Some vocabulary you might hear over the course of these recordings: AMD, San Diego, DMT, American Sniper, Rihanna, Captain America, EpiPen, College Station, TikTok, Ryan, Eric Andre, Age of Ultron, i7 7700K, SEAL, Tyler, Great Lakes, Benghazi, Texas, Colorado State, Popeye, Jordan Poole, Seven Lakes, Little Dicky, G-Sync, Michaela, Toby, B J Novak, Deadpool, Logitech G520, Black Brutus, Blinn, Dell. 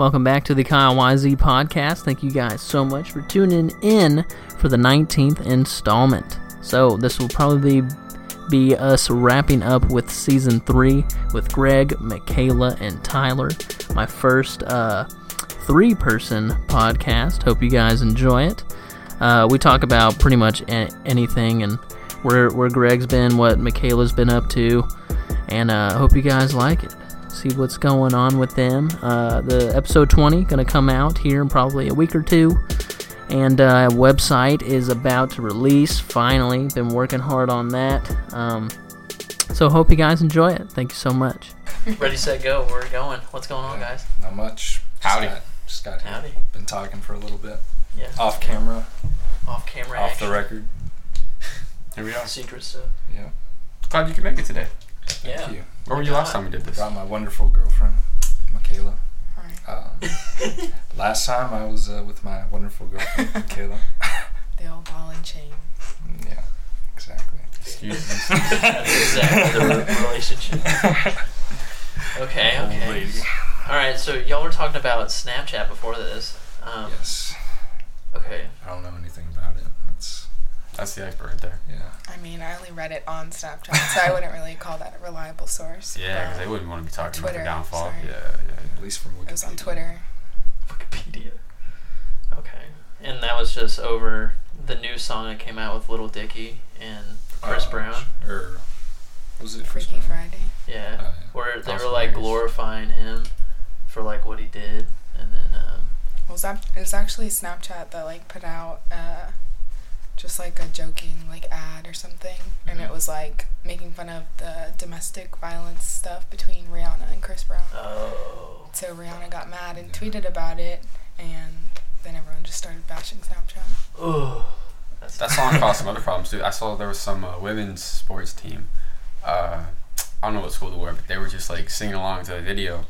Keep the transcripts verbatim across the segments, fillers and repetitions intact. Welcome back to the Kyle Y Z podcast. Thank you guys so much for tuning in for the nineteenth installment. So this will probably be us wrapping up with season three with Greg, Michaela, and Tyler. My first uh, three-person podcast. Hope you guys enjoy it. Uh, we talk about pretty much a- anything and where where Greg's been, what Michaela's been up to, and I uh, hope you guys like it. See what's going on with them. Uh, the episode twenty gonna come out here in probably a week or two, and uh, website is about to release. Finally, been working hard on that. Um, so hope you guys enjoy it. Thank you so much. Ready, set, go. We're going. What's going on, guys? Not much. Howdy. Just got, just got here. Howdy. Been talking for a little bit. Yeah. Off camera. Off camera. Off action. The record. Here we are. Secret stuff. Yeah. Glad you could make it today. Thank yeah. you. Where were you last time we did this? Brought my wonderful girlfriend, Michaela. Hi. Um, last time I was uh, with my wonderful girlfriend, Michaela. The old ball and chain. Yeah, exactly. Excuse me. That's exactly the relationship. Okay, okay. All right, so y'all were talking about Snapchat before this. Um, yes. Okay. I don't know anything about it. That's... That's the expert right there. Yeah. I mean, I only read it on Snapchat, so I wouldn't really call that a reliable source. Yeah, because they wouldn't want to be talking Twitter, about the downfall. Yeah, yeah, yeah. At least from Wikipedia. It was on Twitter. Wikipedia. Okay. And that was just over the new song that came out with Little Dicky and Chris uh, Brown. Or was it Freaky Chris Friday? Yeah. Uh, yeah. Where they That's were like hilarious. glorifying him for like what he did, and then. Um, well, it was actually Snapchat that like put out. Uh, Just like a joking like ad or something, and mm-hmm. it was like making fun of the domestic violence stuff between Rihanna and Chris Brown. Oh. So Rihanna got mad and tweeted about it, and then everyone just started bashing Snapchat. Oh. That's that song caused some other problems too. I saw there was some uh, women's sports team. Uh, I don't know what school they were, but they were just like singing along to the video,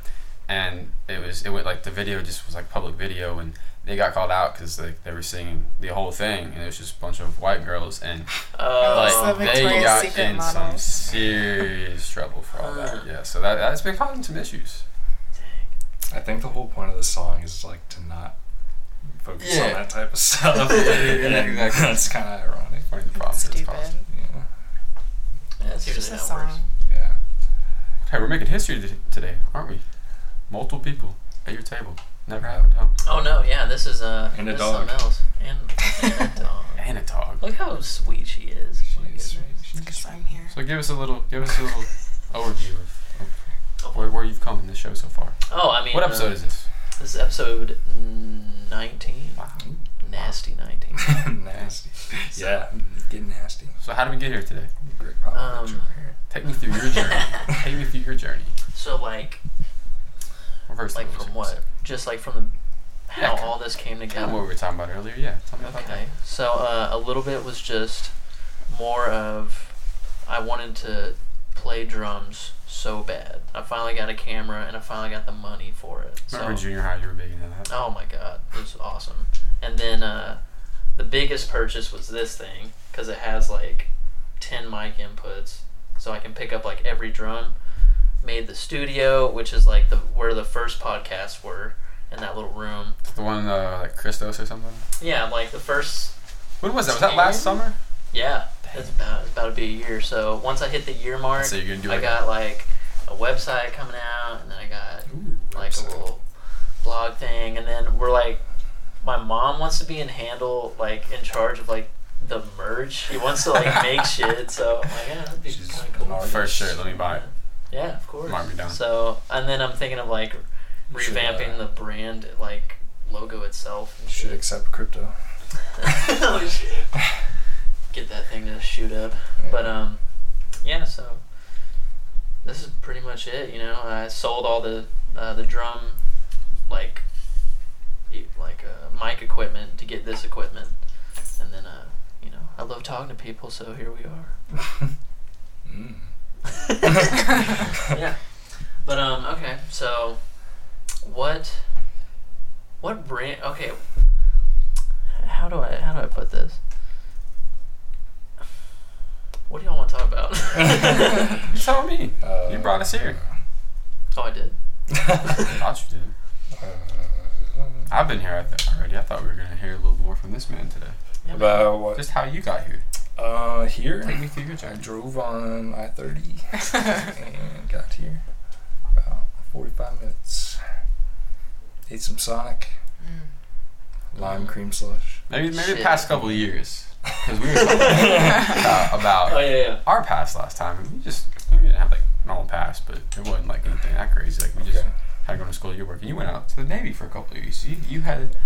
and it was it went like the video just was like public video and. They got called out because like they were singing the whole thing, and it was just a bunch of white girls, and uh, like the they got in models. Some serious trouble for all that. Yeah, so that that's been causing some issues. Dang. I think the whole point of the song is like to not focus yeah. on that type of stuff. Yeah, exactly. That's kind of ironic. What the problem stupid. It's caused. Yeah, yeah it's, it's just a song. Works. Yeah. Hey, we're making history today, aren't we? Multiple people at your table. Never happened, huh? Oh no, yeah, this is uh, and a this dog. Is something else. And, and a dog. And a dog. Look how sweet she is. She is sweet. She's Because I'm here. So give us a little, give us a little overview of, of where, where you've come in the show so far. Oh, I mean, what episode uh, is this? This is episode nineteen. Wow. Nasty nineteen. Nasty. So, yeah, get nasty. So how did we get here today? Um, Take me through your journey. Take me through your journey. So like. Reverse like from what? Seven. Just like from the, how yeah, all this came together. Kind of what we were talking about earlier, yeah. Tell me okay. about that. So uh, a little bit was just more of I wanted to play drums so bad. I finally got a camera and I finally got the money for it. Remember so, junior high, you were big into that. Oh my god, it was awesome. And then uh, the biggest purchase was this thing because it has like ten mic inputs, so I can pick up like every drum. Made the studio, which is like the where the first podcasts were in that little room. The one uh, like Christos or something. Yeah, like the first. When was that? Was that last summer? Yeah, it's about it's about to be a year. So once I hit the year mark, so you're gonna do like I got like a website coming out, and then I got Ooh, like website. a little blog thing, and then we're like, my mom wants to be in handle like in charge of like. The merch. She wants to like make shit. So I'm like, yeah, that'd be kind of cool. First shirt, let me buy it. Yeah, of course. Mark me down. So, and then I'm thinking of like revamping should, uh, the brand, like logo itself. And should shit. accept crypto. Get that thing to shoot up. Yeah. But um, yeah. So this is pretty much it. You know, I sold all the uh, the drum like like uh, mic equipment to get this equipment, and then uh, you know, I love talking to people, so here we are. mm. yeah, but um, okay. So, what, what brand? Okay, how do I how do I put this? What do y'all want to talk about? You tell me. Uh, you brought us here. Oh, I did. I thought you did. Uh, I've been here already. I thought we were going to hear a little more from this man today. Yeah. About what? Just how you got here. Uh, here? Take me through your journey. I drove on I thirty and got here about forty-five minutes. Ate some Sonic. Mm. Lime cream slush. Maybe maybe Shit. the past couple of years. Because we were talking about, about oh, yeah, yeah. our past last time. And we just we didn't have like normal past, but it wasn't like anything that crazy. Like we okay. just... had to go to school, you were working. You went out to the Navy for a couple of years. So you, you had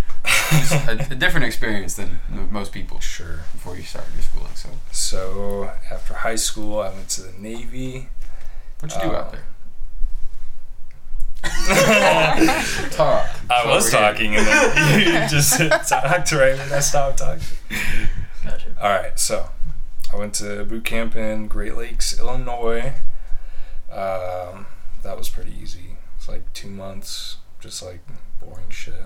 just a, a different experience than most people. Sure. Before you started your schooling, so. So after high school, I went to the Navy. What'd you uh, do out there? Talk. I so was talking, here. and then you just talked right when I stopped talking. Gotcha. All right, so I went to boot camp in Great Lakes, Illinois. Um, that was pretty easy. Like two months, just like boring shit.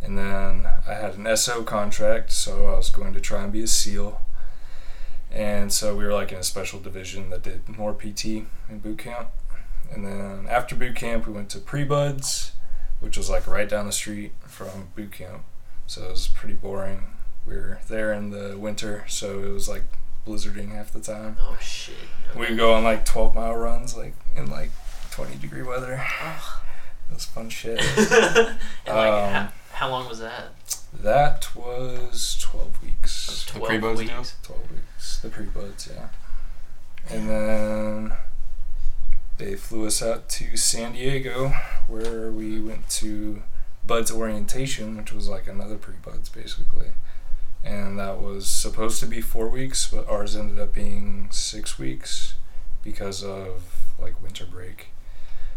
And then I had an S O contract, so I was going to try and be a SEAL. And so we were like in a special division that did more P T in boot camp. And then after boot camp, we went to pre-buds, which was like right down the street from boot camp. So it was pretty boring. We were there in the winter, so it was like blizzarding half the time. Oh shit. No. We'd go on like twelve mile runs, like in like twenty degree weather. Oh. That was fun shit. And um, like, how, how long was that? That was twelve weeks. twelve the pre-buds weeks. Now? twelve weeks. The pre-buds, yeah. And then they flew us out to San Diego, where we went to Buds Orientation, which was like another pre-buds, basically. And that was supposed to be four weeks, but ours ended up being six weeks because of like winter break.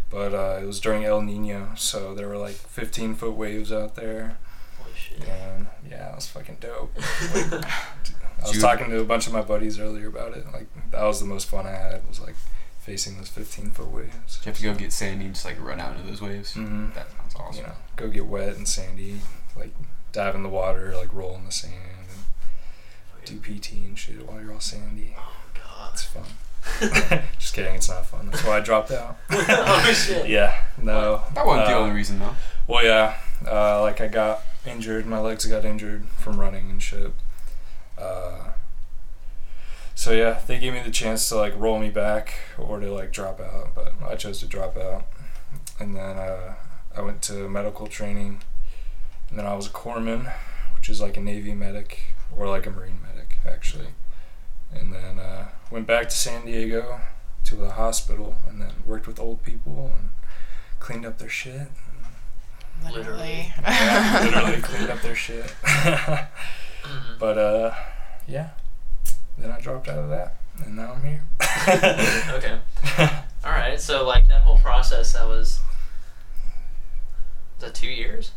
But uh, it was during El Nino, so there were like fifteen foot waves out there. Holy shit. And yeah, it was fucking dope. Like, I was talking to a bunch of my buddies earlier about it. Like, that was the most fun I had, was like facing those fifteen foot waves. Did you have to go get sandy and just like run out into those waves? Mm-hmm. That sounds awesome. You know, go get wet and sandy, like dive in the water, like roll in the sand, and do P T and shit while you're all sandy. Oh, God. It's fun. Just kidding, it's not fun. That's why I dropped out. Oh shit. Yeah, no. That wasn't uh, the only reason though. Well, yeah, uh, like I got injured, my legs got injured from running and shit. Uh, so yeah, they gave me the chance to like roll me back or to like drop out, but I chose to drop out. And then uh, I went to medical training, and then I was a corpsman, which is like a Navy medic or like a Marine medic actually. And then uh, went back to San Diego to the hospital, and then worked with old people and cleaned up their shit. Literally. Literally, yeah, literally cleaned up their shit. Mm-hmm. But uh, yeah, then I dropped out of that, and now I'm here. Okay. All right. So like that whole process, that was, was that two years?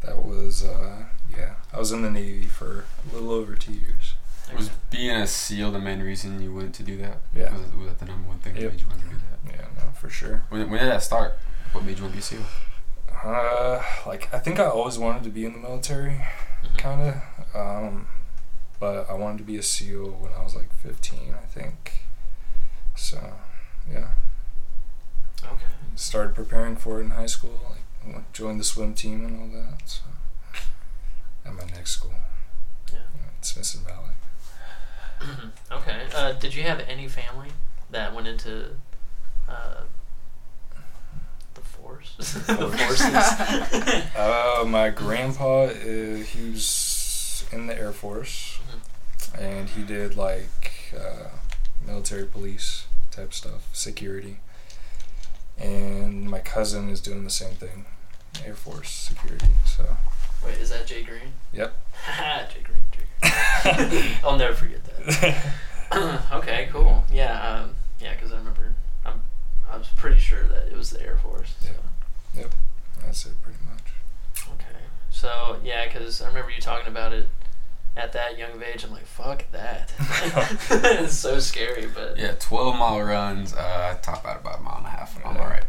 That was uh, yeah. I was in the Navy for a little over two years. Was being a SEAL the main reason you wanted to do that? Yeah. Was, was that the number one thing yep. that made you want to do that? Yeah, no, for sure. When, when did that start? What made you want to be a SEAL? Uh, like, I think I always wanted to be in the military, kind of. Um, but I wanted to be a SEAL when I was like fifteen, I think. So, yeah. Okay. Started preparing for it in high school. Like, joined the swim team and all that. So, at my next school. Yeah. yeah Smith and Valley. Mm-hmm. Okay. Uh, did you have any family that went into uh, the force? the forces. uh, my grandpa, uh, he was in the Air Force, mm-hmm. and he did like uh, military police type stuff, security. And my cousin is doing the same thing, Air Force security. So. Wait, is that Jay Green? Yep. Jay Green. I'll never forget that. Okay, cool. Yeah, um, yeah, because I remember, I'm, I was pretty sure that it was the Air Force. So. Yep. Yep, that's it pretty much. Okay, so yeah, because I remember you talking about it at that young of age. I'm like, fuck that. It's so scary, but yeah, twelve mile runs. Uh, I top out about a mile and a half. I'm yeah. all right.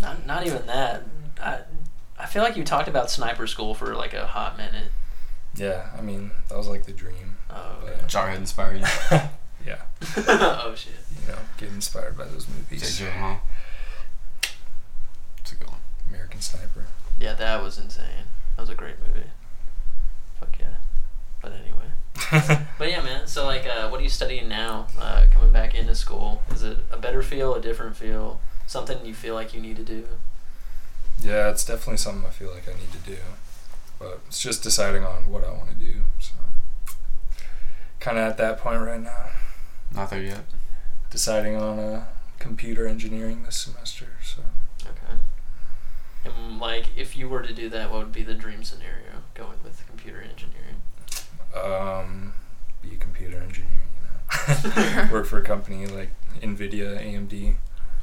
Not, not even that. I, I feel like you talked about sniper school for like a hot minute. Yeah, I mean, that was like the dream. Oh, okay. Jarhead inspired you. Yeah. Oh, shit. You know, get inspired by those movies. J J, huh? It's a good one. American Sniper. Yeah, that was insane. That was a great movie. Fuck yeah. But anyway. But yeah, man. So like, uh, what are you studying now? Uh, coming back into school, is it a better feel, a different feel, something you feel like you need to do? Yeah, it's definitely something I feel like I need to do, but it's just deciding on what I want to do. So, kind of at that point right now. Not there yet. Deciding on uh, computer engineering this semester. So. Okay. And like, if you were to do that, what would be the dream scenario going with computer engineering? Um, be a computer engineer. You know? Work for a company like NVIDIA, A M D.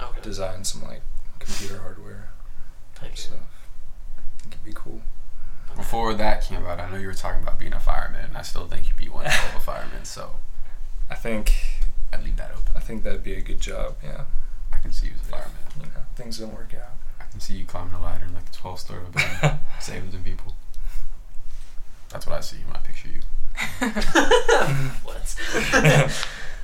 Okay. Design some like computer hardware. Type stuff. It could be cool. Before that came about, I know you were talking about being a fireman, and I still think you'd be one hell of a fireman. So, I think I'd leave that open. I think that'd be a good job. Yeah, I can see you as a fireman. You know, things don't work out. I can see you climbing a ladder in like the twelfth story of a building, saving some people. That's what I see when I picture you. What?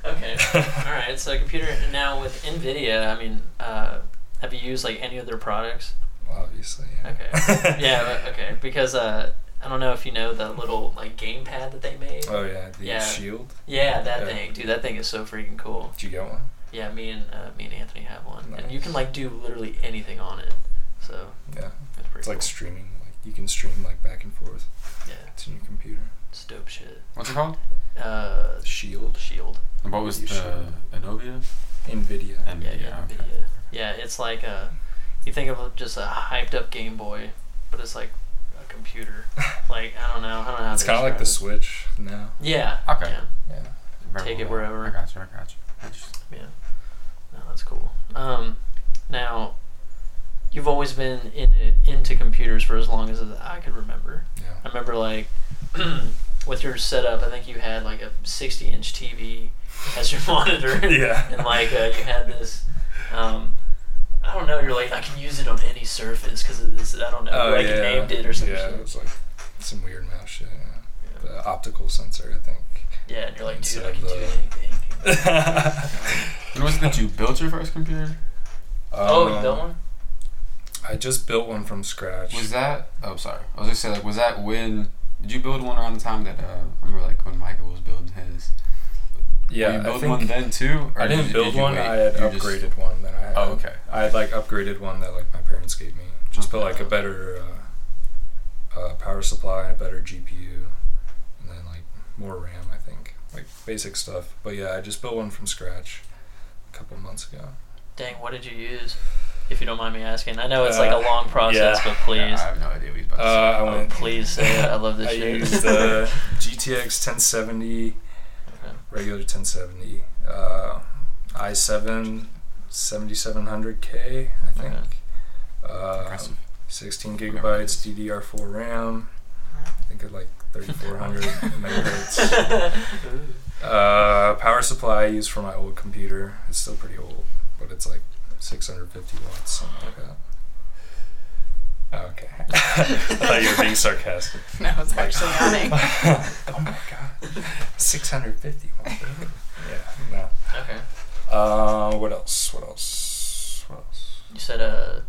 Okay. All right. So, computer now with NVIDIA. I mean, uh, have you used like any of their products? Obviously, yeah. Okay. Yeah, okay. Because uh, I don't know if you know the little like game pad that they made. Oh yeah, the yeah. Shield. Yeah, that yeah. thing, dude. That thing is so freaking cool. Did you get one? Yeah, me and uh, me and Anthony have one, nice. And you can like do literally anything on it. So yeah, it's, pretty it's cool. Like streaming. Like you can stream like back and forth. Yeah, it's in your computer. It's dope shit. What's it called? Uh, Shield. Shield. And what was the Shield. Anovia? NVIDIA. NVIDIA. Yeah, yeah, okay. NVIDIA. Yeah, it's like a. You think of just a hyped up Game Boy, but it's like a computer. Like I don't know, I don't know. How it's kind of like the Switch now. Yeah. Okay. Yeah. yeah. yeah. Take it wherever. I got you. I got you. Yeah. No, that's cool. Um, now, you've always been in into computers for as long as I could remember. Yeah. I remember like with your setup, I think you had like a sixty-inch T V as your monitor. Yeah. And like uh, you had this. Um, I don't know, you're like, I can use it on any surface because of this, I don't know, oh, like yeah. you named it or something. Yeah, shit. It was like some weird mouse shit, yeah. Yeah. The optical sensor, I think. Yeah, and you're like, dude, I can do anything. When was it that you built your first computer? Um, oh, you built one? I just built one from scratch. Was that, oh, sorry. I was just saying, like, was that when, did you build one around the time that, uh, I remember, like, when Michael was building his? Yeah, you build I think one then too. Or I didn't did, build did one. Wait? I had you upgraded just... one that I had. Oh, okay. I had like upgraded one that like my parents gave me. Just okay. put like a better uh, uh, power supply, a better G P U, and then like more RAM. I think like basic stuff. But yeah, I just built one from scratch a couple months ago. Dang, what did you use? If you don't mind me asking, I know it's uh, like a long process, yeah. but please. Yeah, I have no idea what he's about to uh, say. I went, oh, please say it. I love this. I shit. used the uh, G T X ten seventy. Regular ten seventy, uh, i seven seventy-seven hundred K, I think. Okay. Um, sixteen gigabytes, D D R four RAM. I think at like thirty-four hundred megahertz. Uh, power supply I use for my old computer. It's still pretty old, but it's like six hundred fifty watts, something like that. Oh, okay. I thought you were being sarcastic. No, it's actually yawning. Oh my god. six hundred fifty. Yeah, no. Okay. Uh, what else? What else? What else? You said uh,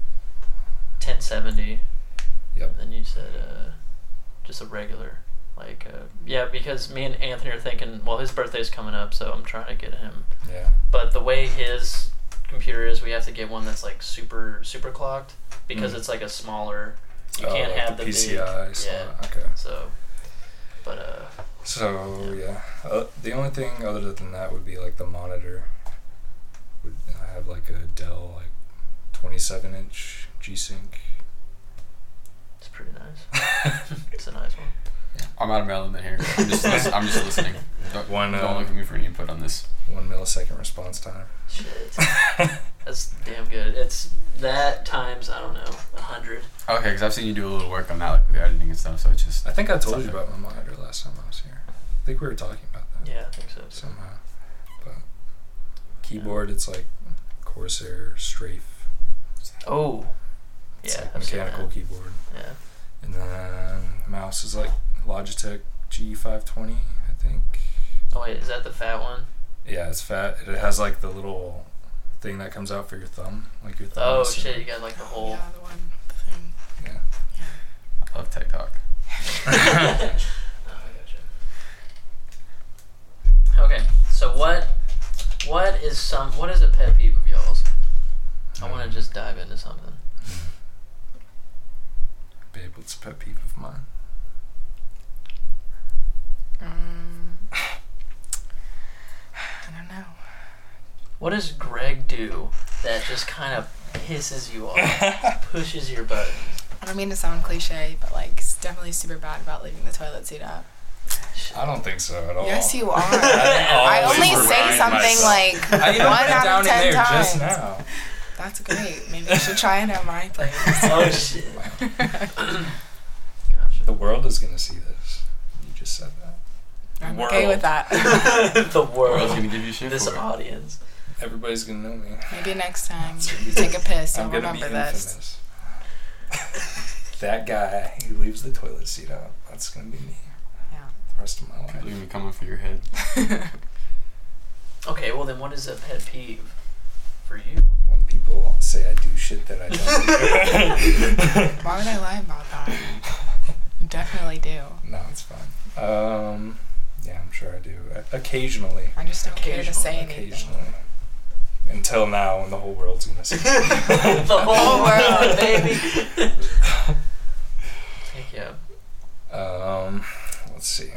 ten seventy. Yep. Then you said uh, just a regular. Like, uh, yeah, because me and Anthony are thinking, well, his birthday's coming up, so I'm trying to get him. Yeah. But the way his computer is, we have to get one that's like super, super clocked. Because mm. it's like a smaller, you oh, can't like have the, the P C I. Big, yeah. Okay. So, but uh. So yeah, yeah. Uh, the only thing other than that would be like the monitor. I have like a Dell like twenty-seven inch G-Sync. It's pretty nice. It's a nice one. Yeah. I'm out of my element here. I'm just, listen, I'm just listening. Don't, one. Don't um, look at me for any input on this. One millisecond response time. Shit. That's damn good. It's that times, I don't know, a hundred. Okay, because I've seen you do a little work on that, like with the editing and stuff, so it's just... I think I told you about my monitor last time I was here. I think we were talking about that. Yeah, I think so. Somehow. But keyboard, yeah. It's like Corsair Strafe. Oh. It's yeah, like mechanical keyboard. Yeah. And then mouse is like Logitech G five twenty, I think. Oh, wait, is that the fat one? Yeah, it's fat. It has like the little... thing that comes out for your thumb, like your thumb. Oh shit! You got like the whole. Yeah, the one thing. Yeah. yeah. Love TikTok. Oh, I gotcha. Okay, so what what is some what is a pet peeve of y'all's? I want to just dive into something. Babe, what's a pet peeve of mine? Um, I don't know. What does Greg do that just kind of pisses you off, pushes your buttons? I don't mean to sound cliche, but like, it's definitely super bad about leaving the toilet seat up. I don't think so at all. Yes, you are. I, I only say something myself. like I one out down of ten in there times. Just now. That's great. Maybe you should try it at my place. Oh shit! Wow. The world is gonna see this. You just said that. I'm world. okay with that. The world. Gonna give you shit this for audience. It. Everybody's gonna know me. Maybe next time you take a piss, you'll remember this. That guy who leaves the toilet seat up. That's gonna be me. Rest of my life. People are even coming for your head. Okay, well then what is a pet peeve for you? When people say I do shit that I don't do. Why would I lie about that? You definitely do. No, it's fine. Um, yeah, I'm sure I do. Occasionally. I just don't care to say anything. Occasionally. Until now, when the whole world's gonna see me. The whole world, baby. Heck yeah. Um, let's see.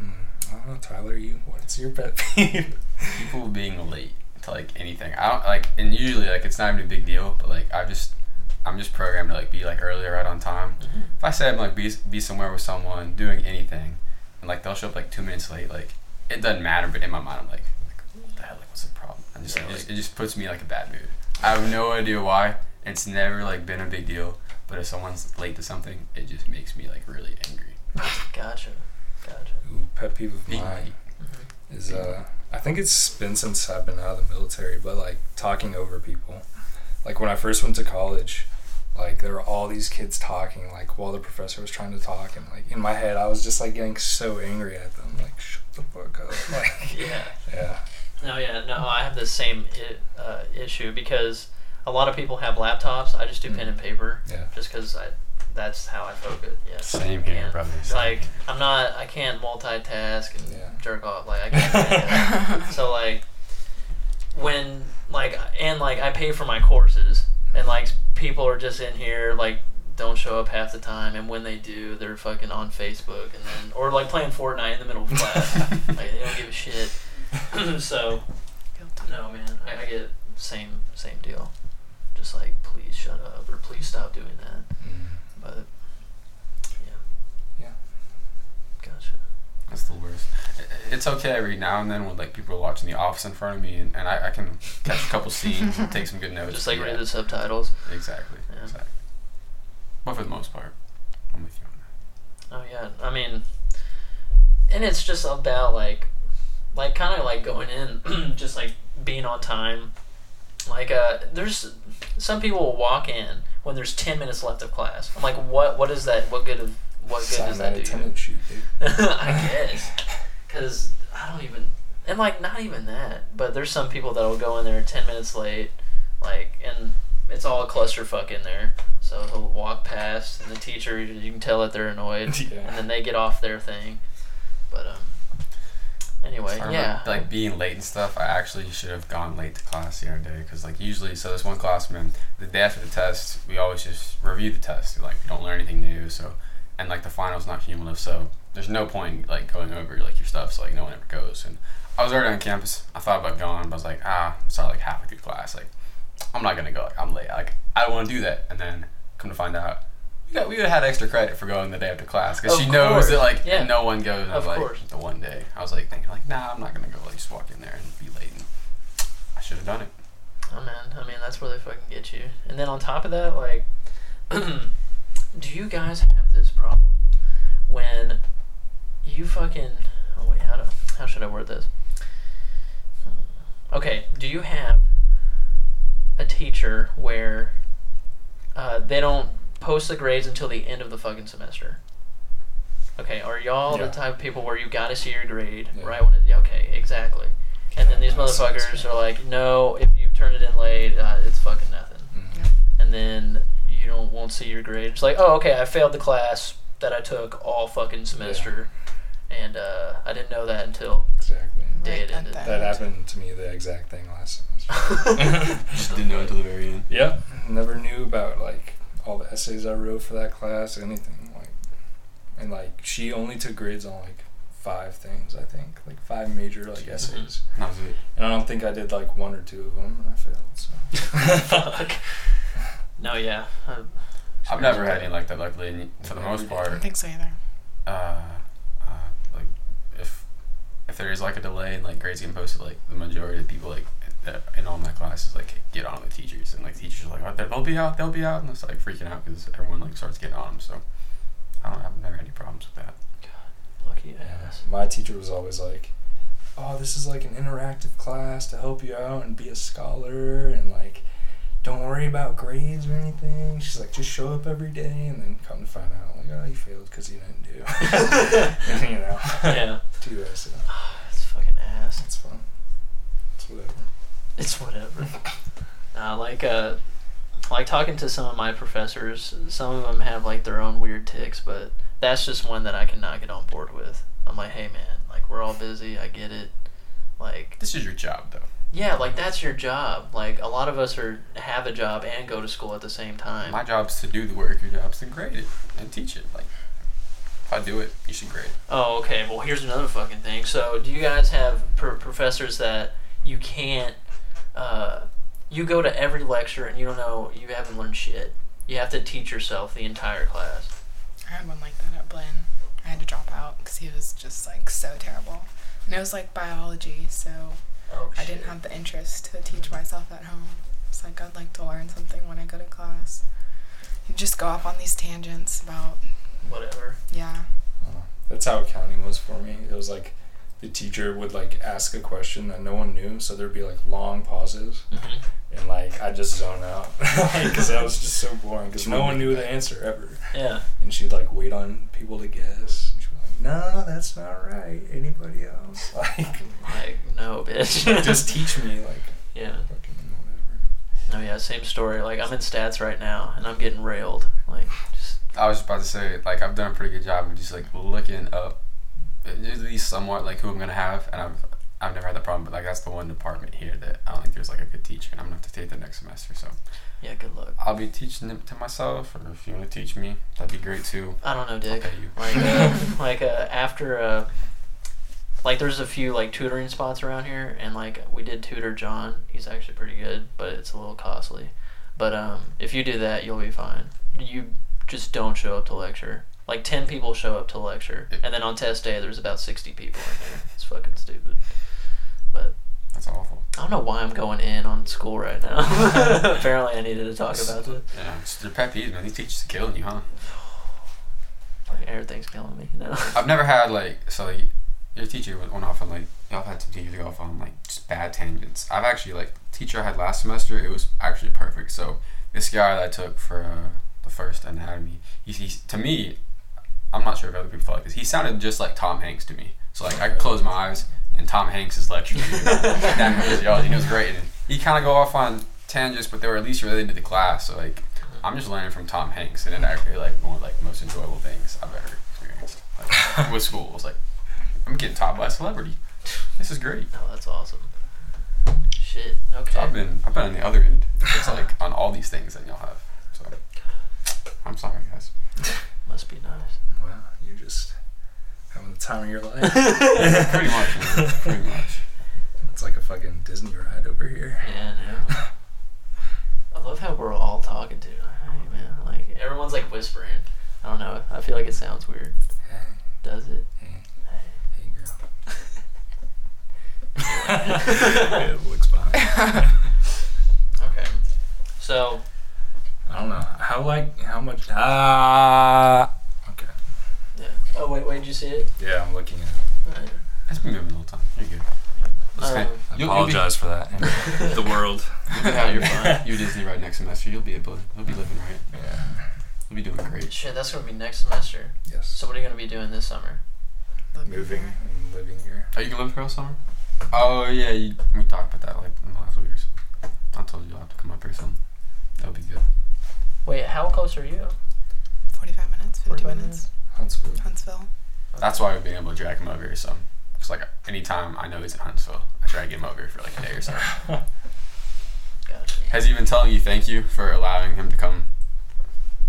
I don't know, Tyler, you, what's your pet peeve? People being late to like anything. I don't like, and usually like it's not even a big deal, but like I just, I'm just programmed to like be like early, right on time. Mm-hmm. If I say I'm like be be somewhere with someone doing anything, and like they'll show up like two minutes late, like it doesn't matter. But in my mind, I'm like, like what the hell? Like what's the problem? I'm just, yeah, like, it, it just puts me in like a bad mood. I have no idea why. It's never like been a big deal. But if someone's late to something, it just makes me like really angry. Gotcha. Gotcha. Ooh, pet peeve of mine mm-hmm. is uh, I think it's been since I've been out of the military, but like talking over people. Like when I first went to college, like there were all these kids talking, like while the professor was trying to talk, and like in my head I was just like getting so angry at them, like shut the fuck up. Like yeah, yeah. No, yeah, no. I have the same I- uh, issue because a lot of people have laptops. I just do mm. pen and paper, yeah. just because I, that's how I focus. Yeah, same I here, brother. Like I'm not, I can't multitask and yeah. jerk off. Like I can't. So like when like and like I pay for my courses, and like people are just in here like don't show up half the time, and when they do, they're fucking on Facebook and then or like playing Fortnite in the middle of class. Like they don't give a shit. So no man, I, I get same same deal. Just like, please shut up or please stop doing that. Mm. But, yeah. Yeah. Gotcha. That's the worst. It's okay every now and then when, like, people are watching The Office in front of me, and, and I, I can catch a couple scenes and take some good notes. Just, like, read yeah. the subtitles. Exactly. Yeah. Exactly. But for the most part, I'm with you on that. Oh, yeah. I mean, and it's just about, like, like kind of, like, going in, just, like, being on time. Like, uh, there's some people will walk in when there's ten minutes left of class. I'm like, what? What is that? What good? Of, what good Sign does that do? Sheet, dude. I guess, because I don't even, and like not even that. But there's some people that'll go in there ten minutes late, like, and it's all a clusterfuck in there. So he'll walk past, and the teacher, you can tell that they're annoyed, yeah. and then they get off their thing. But um. Anyway, I yeah. Remember, like, being late and stuff, I actually should have gone late to class the other day. Because, like, usually, so this one classman, the day after the test, we always just review the test. Like, we don't learn anything new, so... And, like, the final's not cumulative, so there's no point in, like, going over, like, your stuff. So, like, no one ever goes. And I was already on campus. I thought about going, but I was like, ah, it's not, like, halfway through class. Like, I'm not going to go. Like, I'm late. Like, I don't want to do that. And then, come to find out, we got, we would have had extra credit for going the day after class because she course. knows that like yeah. no one goes. Of like course. The one day I was like thinking like nah, I'm not gonna go like just walk in there and be late. And I should have done it. Oh man, I mean that's where they fucking get you. And then on top of that, like, do you guys have this problem when you fucking? Oh wait, how do how should I word this? Okay, do you have a teacher where uh, they don't post the grades until the end of the fucking semester? Okay, are y'all yeah. the type of people where you gotta see your grade yeah. right when it, okay, exactly. And yeah, then these motherfuckers are like, no, if you turn it in late, uh, it's fucking nothing. Mm-hmm. And then you don't won't see your grade. It's like, oh, okay, I failed the class that I took all fucking semester, yeah. and uh, I didn't know that until exactly day it ended. That happened to me the exact thing last semester. Just didn't know until the very end. Yeah, never knew about like all the essays I wrote for that class, anything like, and like she only took grades on like five things, I think, like five major like essays. Mm-hmm. And I don't think I did like one or two of them, and I failed. So. Fuck. No, yeah. Um, I've never had any like that, luckily, for the most part. I don't think so either. Uh, uh, like if if there is like a delay and like grades getting posted, like the majority of people like in all my classes like get on with teachers, and like teachers are like, oh, they'll be out, they'll be out, and it's like freaking out because everyone like starts getting on them. So I don't, I've never had any problems with that. God, lucky ass. Yeah. My teacher was always like, oh, this is like an interactive class to help you out and be a scholar, and like, don't worry about grades or anything. She's like, just show up every day, and then come to find out, like, oh, you failed because you didn't do. And, you know. Yeah. Two essays. Oh, that's fucking ass. That's fun. It's whatever. It's whatever. uh, like, uh, like talking to some of my professors, some of them have like their own weird tics, but that's just one that I cannot get on board with. I'm like, hey man, like we're all busy. I get it. Like, this is your job, though. Yeah, like, that's your job. Like, a lot of us are have a job and go to school at the same time. My job's to do the work. Your job's to grade it and teach it. Like, if I do it, you should grade it. Oh, okay. Well, here's another fucking thing. So, do you guys have pro- professors that you can't... Uh, you go to every lecture and you don't know... You haven't learned shit. You have to teach yourself the entire class. I had one like that at Blinn. I had to drop out because he was just, like, so terrible. And it was, like, biology, so... Oh, I didn't have the interest to teach myself at home. It's like I'd like to learn something when I go to class. You just go off on these tangents about whatever. Yeah. Uh, that's how accounting was for me. It was like the teacher would like ask a question that no one knew, so there'd be like long pauses, mm-hmm. and like I'd just zone out because that was just so boring because no one knew the answer ever. Yeah. And she'd like wait on people to guess. No, that's not right. Anybody else? Like, like no, bitch. Just teach me, like, yeah. Fucking whatever. Oh yeah, same story. Like, I'm in stats right now, and I'm getting railed. Like, just. I was just about to say, like, I've done a pretty good job of just like looking up, at least somewhat, like who I'm gonna have, and I've I've never had that problem. But like, that's the one department here that I don't think there's like a good teacher, and I'm gonna have to take the next semester. So. Yeah, good luck. I'll be teaching them to myself, or if you want to teach me, that'd be great too. I don't know, Dick. I'll pay you. Like, uh, like uh, after, uh, like, there's a few like tutoring spots around here, and like we did tutor John. He's actually pretty good, but it's a little costly. But um, if you do that, you'll be fine. You just don't show up to lecture. Like ten people show up to lecture, and then on test day, there's about sixty people in there. It's fucking stupid. But. That's awful. I don't know why I'm going in on school right now. Apparently I needed to talk about it. Yeah, it's their pet peeves, man. These teachers are killing you, huh? Like, everything's killing me, you know? I've never had, like, so, like, your teacher went off on, like, I've had some teachers go off on, like, just bad tangents. I've actually, like, the teacher I had last semester, it was actually perfect. So, this guy that I took for uh, the first anatomy, he, he, to me, I'm not sure if other people felt like this, he sounded just like Tom Hanks to me. So, like, I closed my eyes... And Tom Hanks is lecturing you. That physiology, he was great. And he kind of go off on tangents, but they were at least related to the class. So like, I'm just learning from Tom Hanks, and it actually like one of like most enjoyable things I've ever experienced like, with school. It was like, I'm getting taught by a celebrity. This is great. Oh, that's awesome. Shit. Okay. So I've been I've been on the other end. It's like on all these things that y'all have. So I'm sorry, guys. Must be nice. Wow, you just. Having the time of your life. Pretty much, man. Pretty much. It's like a fucking Disney ride over here. Yeah, I know. I love how we're all talking to. Hey, man. Like, everyone's like whispering. I don't know. I feel like it sounds weird. Hey. Does it? Hey. Hey, girl. Yeah, it looks behind. Okay. So. I don't know. How, like, how much. Ah. Uh, Oh, wait, wait, did you see it? Yeah, I'm looking at it. Right. It's been moving a little time. You're good. Um, I you'll, apologize you'll be, for that. The world. You'll be how you're fine. You're Disney right next semester. You'll be able, you'll be living right. Yeah. You'll be doing great. Shit, that's going to be next semester. Yes. So what are you going to be doing this summer? Moving and living here. Are you going to live for all summer? Oh, yeah. You, we talked about that like in the last week or so. I told you you'll have to come up here soon. That'll be good. how close are you? Forty-five minutes, fifty forty-five minutes. minutes. Huntsville. Huntsville. That's why we've been able to drag him over here some. Cause like anytime I know he's in Huntsville, I try to get him over here for like a day or so. Gotcha. Has he been telling you thank you for allowing him to come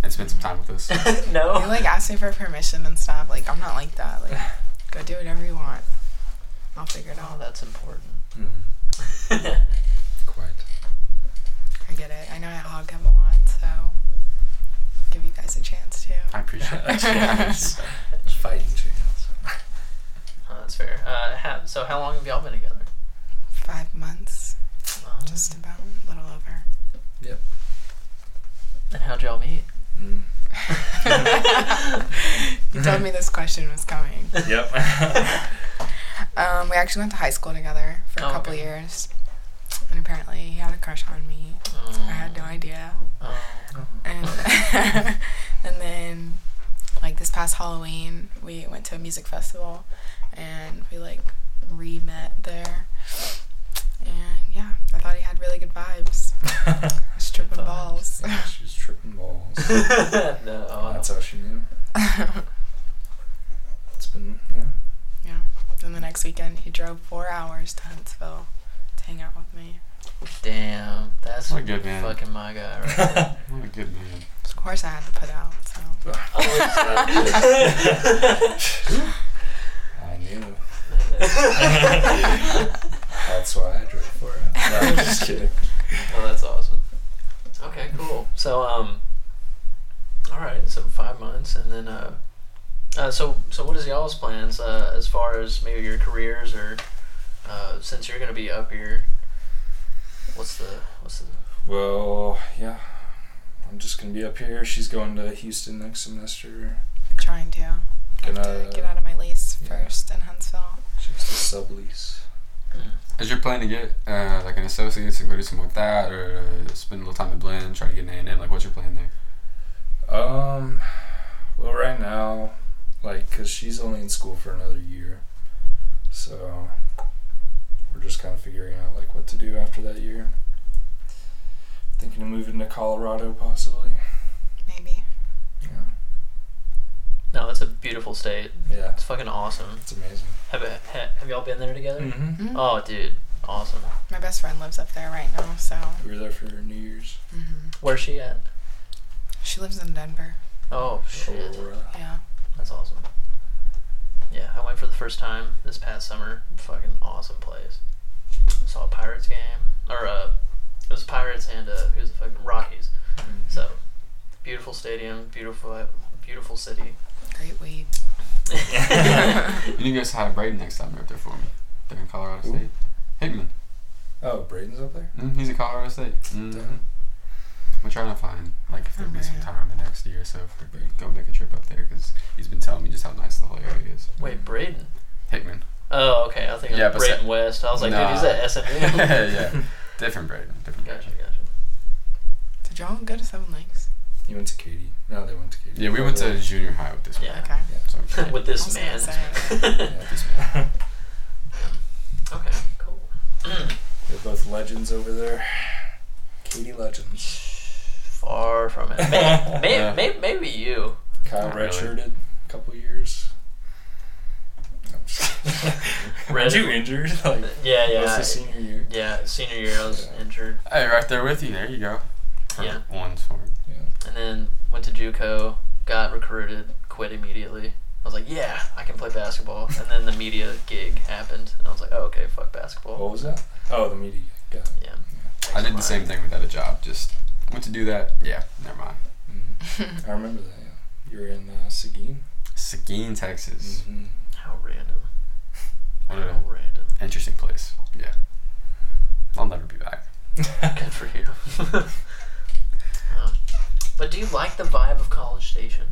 and spend some time with us? No. He like asked me for permission and stuff. Like I'm not like that. Like go do whatever you want. I'll figure it out. Oh, that's important. Mm-hmm. Quite. I get it. I know I hog him a lot, so give you guys a chance too. I appreciate that. Chance. Fighting chance. Oh, that's fair. Uh, have, so how long have y'all been together? Five months. Um, Just about. A little over. Yep. And how'd y'all meet? Mm. You told me this question was coming. Yep. um, we actually went to high school together for a oh, couple okay. years. And apparently he had a crush on me. Um, I had no idea. Um, and, and then, like, this past Halloween, we went to a music festival. And we, like, re-met there. And, yeah, I thought he had really good vibes. I was tripping balls. Yeah, she was tripping balls. No, oh, that's how she knew. It's been, yeah. Yeah. Then the next weekend, he drove four hours to Huntsville. Hang out with me. Damn, that's what a good man. Fucking my guy right there. What a good man. Of course I had to put out, so. I knew. That's why I drove for it. No, I'm just kidding. Well, that's awesome. Okay, cool. So, um, alright, so five months, and then, uh, uh so, so what is y'all's plans, uh, as far as maybe your careers or... Uh, since you're gonna be up here, what's the what's the? Well, yeah, I'm just gonna be up here. She's going to Houston next semester. Trying to. Gonna have to get out of my lease yeah. first in Huntsville. Just a sublease. Mm. Is your plan to get uh, like an associate's and go do something like that, or uh, spend a little time at Blinn, try to get an A and M? Like, what's your plan there? Um, well, right now, like, cause she's only in school for another year, so. We're just kind of figuring out like what to do after that year. Thinking of moving to Colorado possibly. Maybe. Yeah. No, it's a beautiful state. Yeah. It's fucking awesome. It's amazing. Have a, ha, have y'all been there together? Mm-hmm. Mm-hmm. Oh, dude, awesome. My best friend lives up there right now, so. We were there for New Year's. Mm-hmm. Where's she at? She lives in Denver. Oh shit. Or, uh, yeah. That's awesome. Yeah, I went for the first time this past summer. Fucking awesome place. Saw a Pirates game. Or, uh, it was Pirates and, uh, it was the fucking Rockies. Mm-hmm. So, beautiful stadium, beautiful beautiful city. Great weed. You guys have Braden next time you're up there for me. They're in Colorado Ooh. State. Hickman. Oh, Braden's up there? Mm, he's at Colorado State. Mm-hmm. I'm trying to find, like, if there'll be some time the next year or so for Braden. Go make a trip up there, because he's been telling me just how nice the whole area is. Wait, Braden? Hickman. Oh, okay. I think yeah, like Braden West. I was like, nah. Dude, he's at S M U. Yeah, yeah. Different Braden. Different gotcha, Braden. Gotcha. Did y'all go to Seven Lakes? You went to Katie. No, they went to Katie. Yeah, we went to junior high with this yeah, man. Okay. Yeah, okay. So with this man. Yeah, this man. Okay, cool. They're both legends over there. Katie legends. Far from it. Maybe, maybe, yeah. maybe, maybe you. Kyle redshirted really. A couple years. No, Red- you injured? Like, yeah, yeah. It was the senior year. Yeah, senior year I was yeah. injured. Hey, right there with you. There you go. For yeah. One sport. Yeah. And then went to JUCO, got recruited, quit immediately. I was like, yeah, I can play basketball. And then the media gig happened, and I was like, oh, okay, fuck basketball. What was that? Oh, the media. Yeah. yeah. yeah. I did the same thing without a job, just... Went to do that? Yeah, never mind. Mm-hmm. I remember that, yeah. You were in uh, Seguin? Seguin, Texas. Mm-hmm. How random. How random. Interesting place. Yeah. I'll never be back. Good for you. uh, but do you like the vibe of College Station?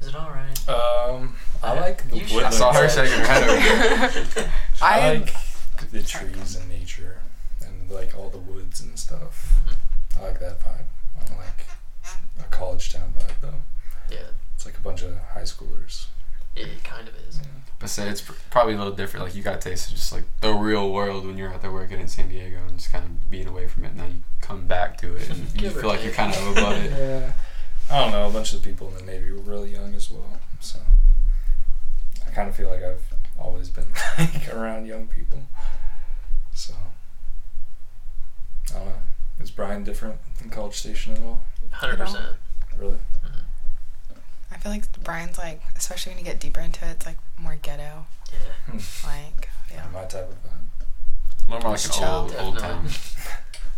Is it alright? Um, I, I like the wood. I saw her shaking her head over there. I, I like the trees and nature and like all the woods and stuff. Mm-hmm. I like that vibe. I don't like a college town vibe, though. Yeah. It's like a bunch of high schoolers. it kind of is. But so it's probably a little different. Like, you got a taste of just, like, the real world when you're out there working in San Diego and just kind of being away from it. And now you come back to it and you feel like you're kind of above it. Yeah. I don't know. A bunch of people in the Navy were really young as well. So I kind of feel like I've always been, like, around young people. So I don't know. Is Brian different in College Station at all? one hundred percent. Really? Mm-hmm. I feel like Brian's, like, especially when you get deeper into it, it's, like, more ghetto. Yeah. Like, yeah. Not my type of vibe. More like an old, old town.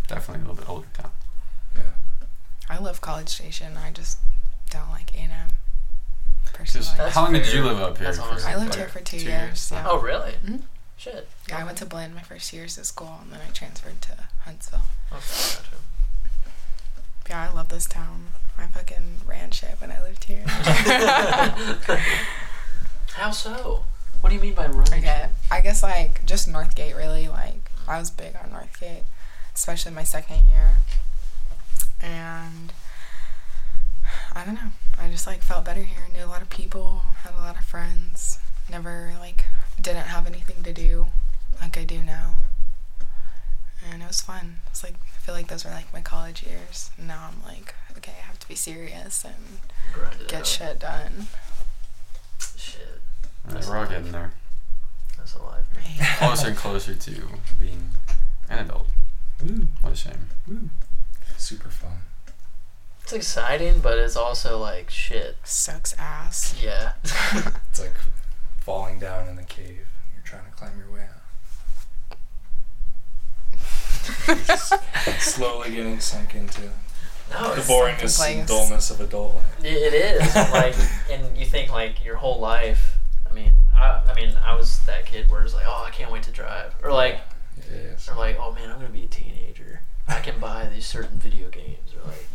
Definitely a little bit older town. Yeah. I love College Station. I just don't like A and M. Personally. Just, how long fair. did you live up here? For, I lived like, here for two, two years. years so. Oh, really? Mm-hmm. Shit. Yeah, yeah, I went to Blinn my first years of school, and then I transferred to Huntsville. Okay, gotcha. Yeah, I love this town. I fucking ran shit when I lived here. How so? What do you mean by running okay. shit? I guess, like, just Northgate, really. Like, I was big on Northgate, especially my second year. And I don't know. I just, like, felt better here. Knew a lot of people, had a lot of friends. Never, like, didn't have anything to do like I do now. And it was fun. It's like, I feel like those were, like, my college years. And now I'm like, okay, I have to be serious and Grind get shit done. Shit. That's we're all life. Getting there. That's a life. Closer and closer to being an adult. Woo. What a shame. Woo. Super fun. It's exciting, but it's also like shit. Sucks ass. Yeah. It's like falling down in the cave and you're trying to climb your way out. Slowly getting sunk into no, the boringness and dullness of adult life. It, it is like, and you think like your whole life. I mean, I, I mean, I was that kid where it's like, oh, I can't wait to drive, or like, yes. or like, oh man, I'm gonna be a teenager. I can buy these certain video games, or like.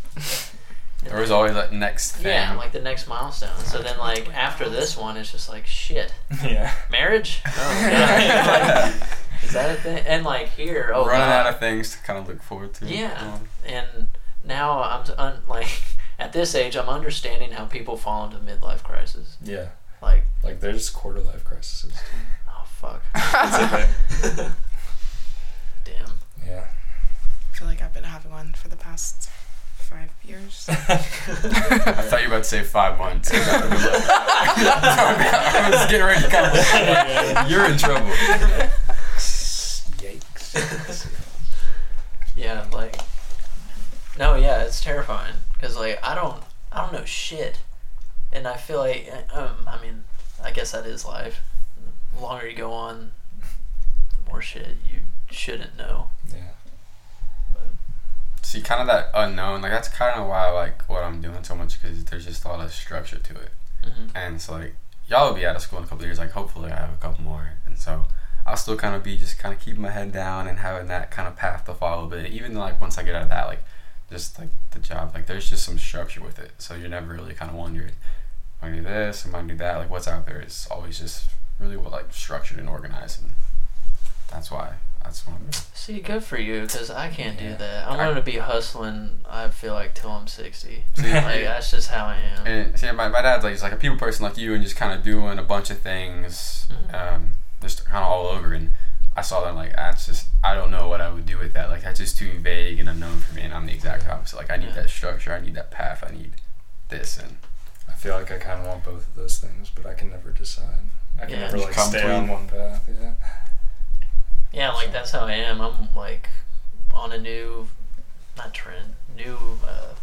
There was always that next thing. Yeah, like the next milestone. So then, like after this one, it's just like shit. Yeah. Marriage? No. Yeah. Like, is that a thing? And like here, oh, running God. out of things to kind of look forward to. Yeah. And now I'm un- like, at this age, I'm understanding how people fall into midlife crisis. Yeah. Like, like there's quarter life crises. Oh fuck. It's okay. Damn. Yeah. I feel like I've been having one for the past five years. I thought you were about to say five months. I was getting ready to kind of like, you're in trouble. Yikes. Yeah, like, no, yeah, it's terrifying because like I don't, I don't know shit, and I feel like, um, I mean, I guess that is life. The longer you go on, the more shit you shouldn't know. Yeah. See, kind of that unknown, like that's kind of why I like what I'm doing so much, because there's just a lot of structure to it. Mm-hmm. And so like y'all will be out of school in a couple of years, like hopefully I have a couple more, and so I'll still kind of be just kind of keeping my head down and having that kind of path to follow. But even like once I get out of that, like just like the job, like there's just some structure with it, so you're never really kind of wondering, am I gonna do this, am I gonna do that? Like what's out there is always just really well like structured and organized, and that's why. See, good for you, because I can't yeah. do that. I'm going to be hustling, I feel like, till I'm sixty. See, like, that's just how I am. And see, my, my dad's like, he's like a people person like you, and just kind of doing a bunch of things, mm-hmm. um, just kind of all over. And I saw that, like, that's just, I don't know what I would do with that. Like, that's just too vague and unknown for me, and I'm the exact opposite. Like, I need yeah. that structure, I need that path, I need this. And I feel like I kind of want both of those things, but I can never decide. I can yeah. never, like, stay between. on one path, yeah. Yeah, like, that's how I am. I'm, like, on a new, not trend, new, uh,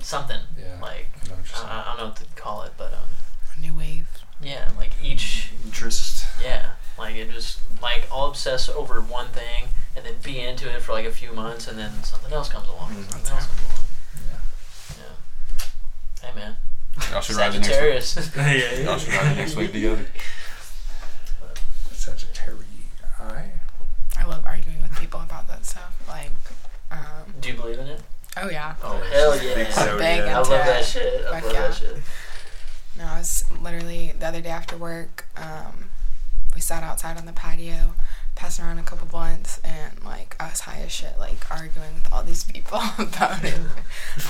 something. Yeah. Like, I, I don't know what to call it, but, um. A new wave. Yeah, like, each. Interest. Yeah. Like, it just, like, I'll obsess over one thing, and then be into it for, like, a few months, and then something else comes along. Mm-hmm. Something else comes along. Yeah. Yeah. Hey, man. Y'all should ride the next week. yeah, yeah, yeah. Y'all should ride the next week together. Sagittarius. I love arguing with people about that stuff. Like, um, do you believe in it? Oh yeah. Oh hell yeah! Big so, yeah. I love that shit. I love yeah. that shit. No, I was literally the other day after work. Um, we sat outside on the patio, passing around a couple blunts, and like I was high as shit, like arguing with all these people about it.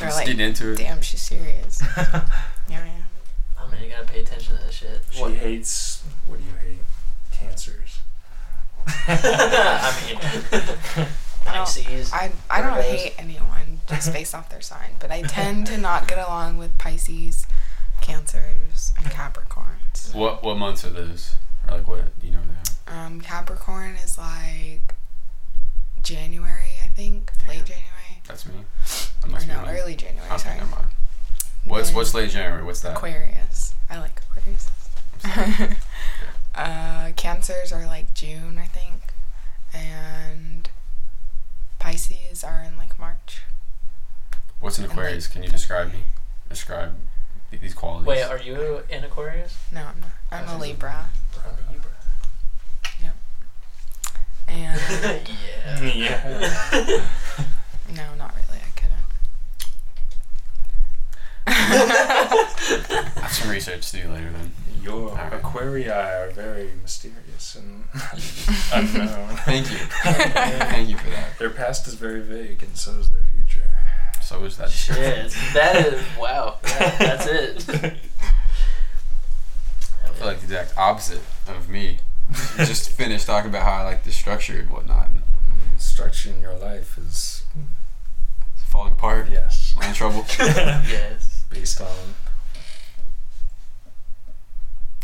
They're like, into it. "Damn, she's serious." yeah, yeah. I mean, man. You gotta pay attention to that shit. She what? hates... What do you hate? Cancers. I mean... Pisces. I, I don't hate anyone just based off their sign, but I tend to not get along with Pisces, Cancers, and Capricorns. What what months are those? Or like what, do you know they are? Um, Capricorn is like January, I think. Damn. Late January. That's me. I must or no, be early me. January. Okay, sorry. Never mind. What's, what's late January? What's that? Aquarius. I like Aquarius. uh, Cancers are like June, I think. And... Pisces are in like March. What's an Aquarius? Like, can you describe me? Describe these qualities. Wait, are you an Aquarius? No, I'm not. I'm oh, a Libra. A Libra. Yep. And yeah. Yeah. No, not really. I couldn't. I have some research to do later then. Your right. Aquarii are very mysterious and unknown. Thank you. Thank you for that. Their past is very vague, and so is their future. So is that shit. Yes, that is, wow. That, that's it. I feel like the exact opposite of me. Just finished talking about how I like the structure and whatnot. The structure in your life is... falling apart? Yes. In trouble? Yes. Based on...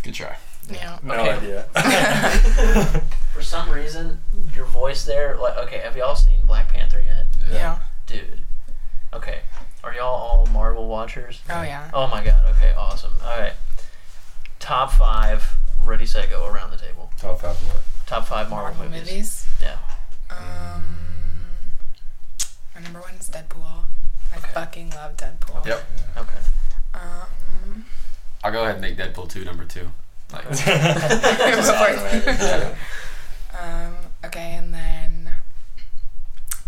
Good try. Yeah. No okay. idea. For some reason, your voice there, like, okay, have y'all seen Black Panther yet? Yeah. yeah. Dude. Okay. Are y'all all Marvel watchers? Oh, yeah. Oh, my God. Okay, awesome. All right. Top five, ready, set, go, around the table. Top five what? Top five Marvel, Marvel movies. movies? Yeah. Um, my number one is Deadpool. I okay. fucking love Deadpool. Yep. Yeah. Okay. Um... I'll go ahead and make Deadpool two number two. Like, um, okay, and then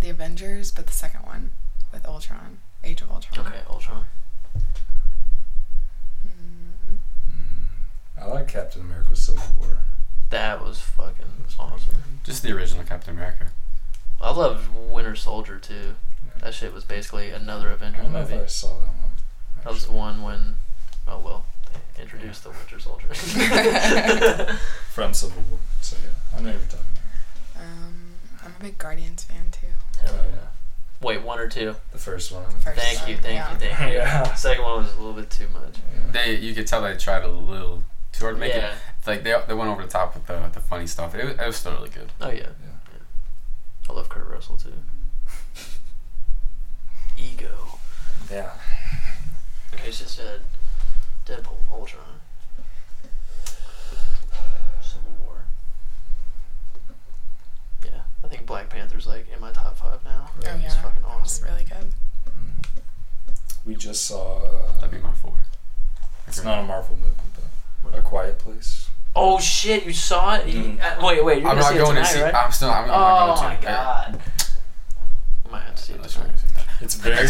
the Avengers, but the second one with Ultron, Age of Ultron. Okay, Ultron. Mm. Mm. I like Captain America: Civil War. That was fucking awesome. Just the original Captain America. I loved Winter Soldier too. Yeah. That shit was basically another Avenger movie. I don't know if I saw that one. Actually. That was the one when. Oh well. Introduce the Winter Soldier. From Civil War. So yeah, I know what you're talking about. Um, I'm a big Guardians fan too. Hell oh, yeah. Wait, one or two? The first one. The first thank one. you, thank yeah. you, thank you. Yeah. The second one was a little bit too much. Yeah. They, you could tell they tried a little too hard to make yeah. it. It's like they they went over the top with the with the funny stuff. It was, it was still really good. Oh yeah. Yeah. yeah. I love Kurt Russell too. Ego. Yeah. Okay, it's just a. Deadpool, Ultron, Civil War. Yeah, I think Black Panther's like in my top five now. Right. Oh yeah, it's fucking awesome. It's really good. We just saw. Uh, That'd be my four. It's not a Marvel movie, but A Quiet Place. Oh shit! You saw it? Mm. Uh, wait, wait. You're I'm gonna not see going it tonight, to see. Right? I'm still. I'm, I'm oh not going my to. god. I might have to see it tonight. It's very,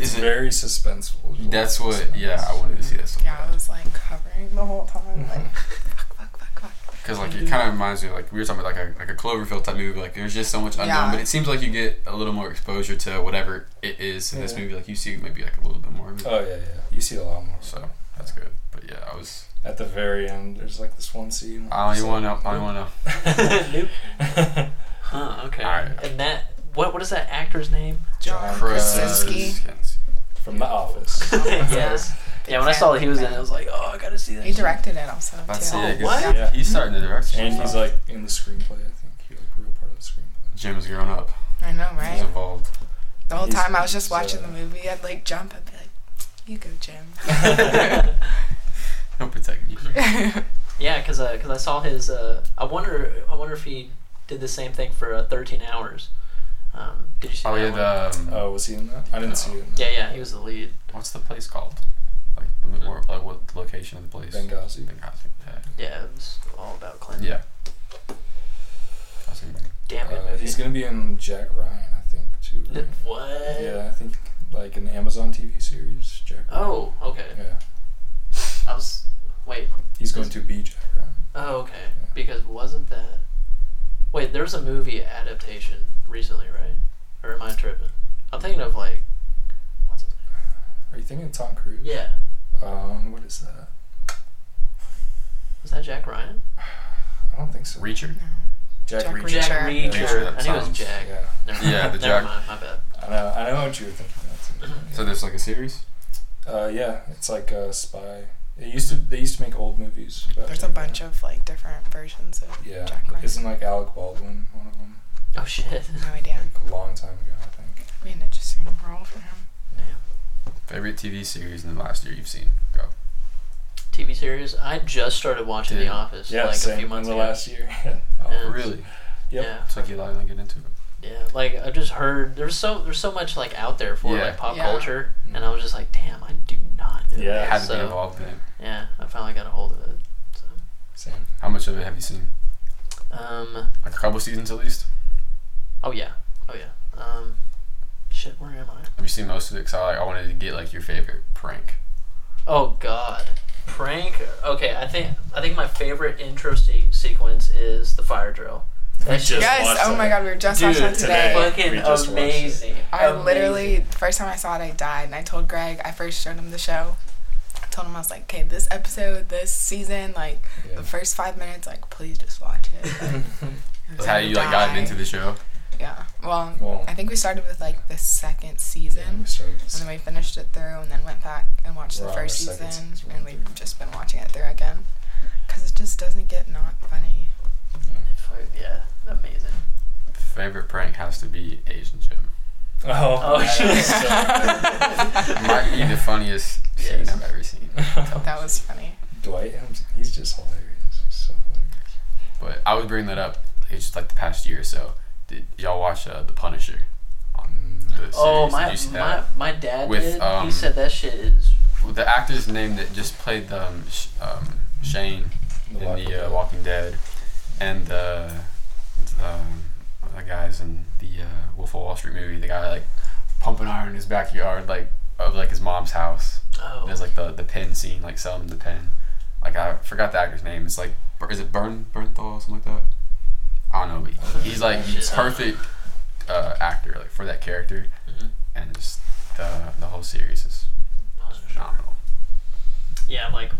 it's it, very suspenseful. That's what, suspense. yeah, I wanted to see that. Yeah, I was like hovering the whole time, like fuck, fuck, fuck, fuck. Because like it kind of reminds me, like we were talking about, like a like a Cloverfield type movie. Like there's just so much unknown, yeah. but it seems like you get a little more exposure to whatever it is in yeah. this movie. Like you see maybe like a little bit more. Of it. Oh yeah, yeah, you see a lot more. So yeah. that's good. But yeah, I was at the very end. There's like this one scene. I don't want to. I don't want to. Nope. Huh. Okay. All right. And that. What what is that actor's name? John Krasinski. From The Office. Yes. Yeah, when I saw that he was in it, I was like, oh, I gotta see that. He show. directed it also, That's too. It, oh, what? Yeah. He's starting to direct. And he's like in the screenplay, I think. He like real part of the screenplay. Jim's grown up. I know, right? He's involved. The whole he's, time I was just watching uh, the movie, I'd like jump and be like, you go, Jim. Don't protect you. Yeah, because uh, cause I saw his... Uh, I wonder I wonder if he did the same thing for uh, thirteen hours. Um, did you see oh, that yeah, the, um, Oh, was he in that? I didn't no. see it. Yeah, yeah, he was the lead. What's the place called? Like, the, or, like what the location of the place? Benghazi. Benghazi. Yeah, yeah it was all about Clinton. Yeah. Damn it. Uh, he's going to be in Jack Ryan, I think, too. Right? What? Yeah, I think, like, an Amazon T V series, Jack Ryan. Oh, okay. Yeah. I was... Wait. He's going to be Jack Ryan. Oh, okay. Yeah. Because wasn't that... Wait, there's a movie adaptation... recently, right? Or am I tripping? I'm thinking of like, what's his name? Are you thinking of Tom Cruise? Yeah. Um, what is that? Is that Jack Ryan? I don't think so. Reacher? No. Jack, Jack Reacher. Jack Reacher. Reacher. I knew it was Jack. Yeah, no, yeah the Jack. Mind, my bad. I know, I know what you were thinking. About. So there's like a series? Uh, yeah, it's like a spy. They used to they used to make old movies. About There's it, a bunch right? of like different versions of yeah. Jack Ryan. Isn't like Alec Baldwin one of them? Oh shit! No idea. Like a long time ago, I think. It'd be an interesting role for him. Yeah. Favorite T V series in the last year you've seen? Go. T V series? I just started watching Dude. The Office. Yeah, like same. A few months in the ago. Last year. Oh and really? Yep. Yeah. It's like you like to get into it. Yeah, like I just heard there's so there's so much like out there for yeah. like pop yeah. culture, mm-hmm. and I was just like, damn, I do not know. Yeah, I had to so, be involved in it. Yeah, I finally got a hold of it. So. Same. How much of it have you seen? Um, like a couple seasons at least. Oh yeah, oh yeah. Um, shit, where am I? Have you seen most of it? Cause I like I wanted to get like your favorite prank. Oh God, prank. Okay, I think I think my favorite intro se- sequence is the fire drill. Yes, oh my god, we were just Dude, watching that today. today. Fucking amazing. I amazing. literally, the first time I saw it, I died. And I told Greg, I first showed him the show. I told him, I was like, okay, this episode, this season, like, yeah. the first five minutes, like, please just watch it. Like, That's how you, die. like, gotten into the show? Yeah. Well, well, I think we started with, like, the second season. Yeah, we started and then we finished it through and then went back and watched the first season. season and we've just been watching it through again. Because it just doesn't get not funny. Yeah, amazing. Favorite prank has to be Asian Jim. Oh, oh shit! So might be the funniest yes. scene I've ever seen. That was funny. Dwight, he's just hilarious. He's so hilarious. But I would bring that up. It's just like the past year or so. Did y'all watch uh, The Punisher? On the series? Oh my! My, my dad With, did. Um, he said that shit is. The actor's name that just played the um, sh- um, Shane the in Walking the uh, Walking Dead. And uh, um, the guys in the uh, Wolf of Wall Street movie, the guy like pumping iron in his backyard, like of like his mom's house. Oh. There's like the, the pen scene, like selling the pen. Like I forgot the actor's name. It's like is it Bern Bernthal or something like that? I don't know. But he's like he's perfect uh, actor like for that character, mm-hmm. and just the the whole series is phenomenal. Yeah, like.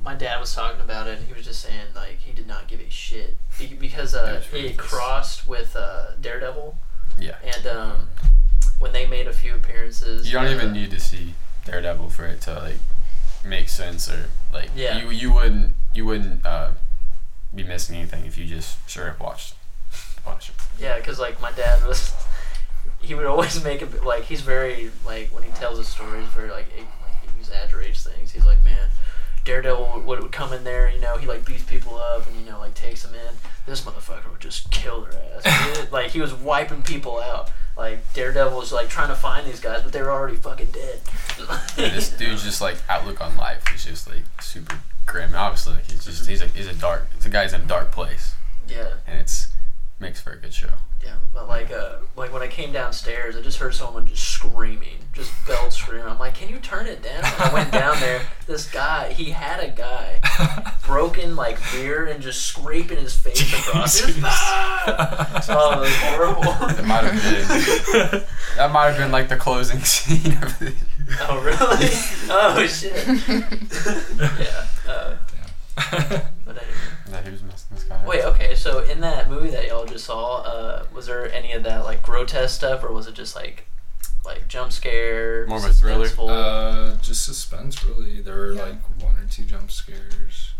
My dad was talking about it, and he was just saying, like, he did not give a shit. Be- because uh, it crossed with uh, Daredevil. Yeah. And um, when they made a few appearances... You don't uh, even need to see Daredevil for it to, like, make sense or, like... Yeah. You, you wouldn't, you wouldn't uh, be missing anything if you just sure have watched The Punisher. Yeah, because, like, my dad was... He would always make it... Like, he's very, like, when he tells his stories, very, like, it, like he exaggerates things. He's like, man... Daredevil would, would come in there, you know, he like beats people up and, you know, like takes them in. This motherfucker would just kill their ass. Dude. Like, he was wiping people out. Like, Daredevil was like trying to find these guys, but they were already fucking dead. Yeah, this dude's just like outlook on life is just like super grim. And obviously, like, he's just, he's like, he's a dark, it's a guy's in a dark place. Yeah. And it's, makes for a good show. Yeah, but like, uh, like when I came downstairs, I just heard someone just screaming, just belt screaming. I'm like, "Can you turn it down?" And I went down there. This guy, he had a guy broken like beer and just scraping his face across. His ah! Oh, it was horrible. That might have been. That might have been like the closing scene of it. Oh really? Oh shit. Yeah. Uh, but anyway. That he was messing this guy. Wait, okay, so in that movie that y'all just saw, uh, was there any of that like grotesque stuff, or was it just like, like jump scare? More of a thriller. Uh, just suspense, really. There were yeah. like one or two jump scares.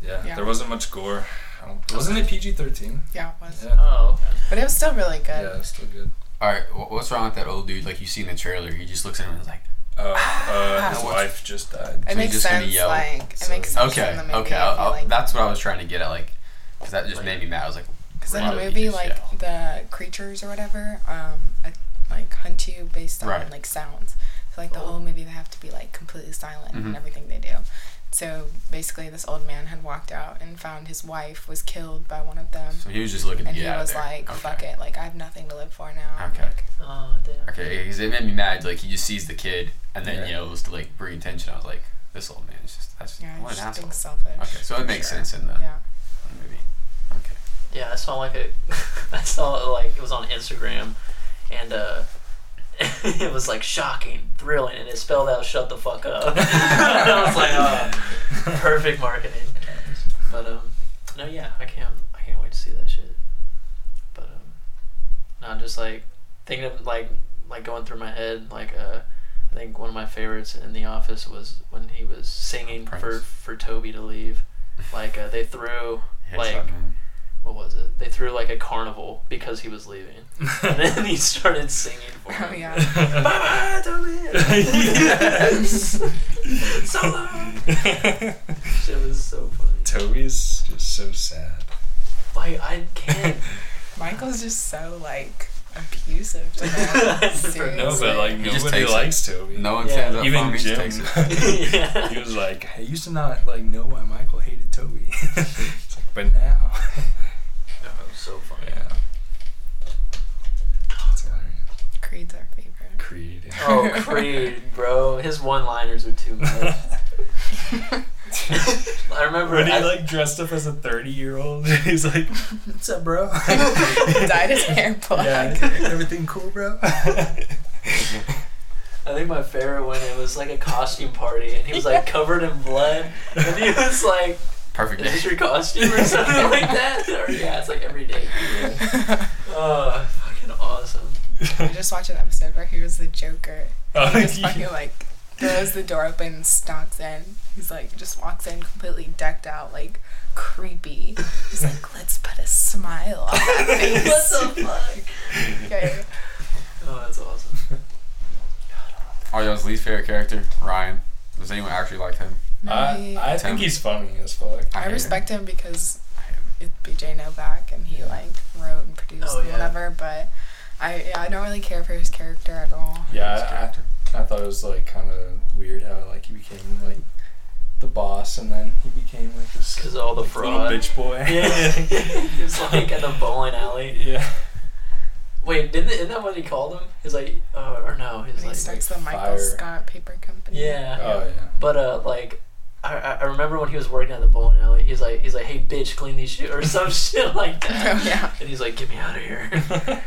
Yeah, yeah. There wasn't much gore. I don't, wasn't it P G thirteen? Yeah, it was. Yeah. Oh, okay. But it was still really good. Yeah, it was still good. All right, what's wrong with that old dude? Like you see in the trailer, he just looks at him and is like. Uh, uh, his wife just died. It so makes just sense. Yell. Like it so, makes sense. Okay, in the movie, okay. I'll, I'll, like, that's what I was trying to get at. Like, because that just like, made me mad. I was like, because in the movie, just, like yeah. the creatures or whatever, um, I, like hunt you based on right. like sounds. So like the oh. whole movie, they have to be like completely silent mm-hmm. in everything they do. So basically, this old man had walked out and found his wife was killed by one of them. So he was just looking to get out of there. And he was like, okay. "Fuck it, like I have nothing to live for now." Okay. Like, oh damn. Okay, because it made me mad. Like he just sees the kid and then yeah. yells to like bring attention. I was like, "This old man is just that's yeah, what an asshole." Selfish. Okay, so it makes sure. sense in the yeah. movie. Okay. Yeah, I saw like a, I saw it like it was on Instagram, and uh, it was like shocking, thrilling, and it spelled out "shut the fuck up." And I was like, oh, perfect marketing. But um, no, yeah, I can't, I can't wait to see that shit. But um, not just like thinking of like like going through my head like uh. I think one of my favorites in The Office was when he was singing oh, for, for Toby to leave. Like, uh, they threw, like, what was it? They threw, like, a carnival because he was leaving. And then he started singing for him. Oh, yeah. Bye-bye, Toby! Yes! So long! Shit was so funny. Toby's just so sad. Like, I can't. Michael's just so, like... abusive to that. No, but like he nobody likes it. Toby. No one stands yeah. up. Even Jim takes it. Yeah. He was like, I used to not like know why Michael hated Toby. It's like, but now. No, it was so funny. Yeah. That's hilarious. Creed's our favorite. Creed. Yeah. Oh, Creed, bro. His one-liners are too much. I remember when he I, like dressed up as a thirty year old and he's like, what's up, bro? Dyed his hair black. Yeah, everything cool, bro? I think my favorite one, it was like a costume party and he was like covered in blood and he was like, perfect is day. This your costume or something like that? Or yeah, it's like every day. Yeah. Oh, fucking awesome. I just watched an episode where he was the Joker. Oh, he was fucking like throws the door open and stalks in. He's like, just walks in completely decked out, like, creepy. He's like, let's put a smile on that face. What the fuck? Okay. Oh, that's awesome. Are y'all's least favorite character? Ryan. Does anyone actually like him? I, I think he's funny as fuck. I, I respect him, him because it's B J Novak and he, like, wrote and produced oh, and yeah. whatever, but I yeah, I don't really care for his character at all. Yeah, his character. I, I, I thought it was like kind of weird how like he became like the boss and then he became like this because all the like, fraud little bitch boy. Yeah, he was like at the bowling alley. Yeah. Wait, didn't isn't that what he called him? He's like, uh, or no, he's he like. He starts like, the Michael fire. Scott paper company. Yeah. Oh yeah. But uh, like, I I remember when he was working at the bowling alley, he's like he's like, hey bitch, clean these shoes or some shit like that. Oh, yeah. And he's like, get me out of here.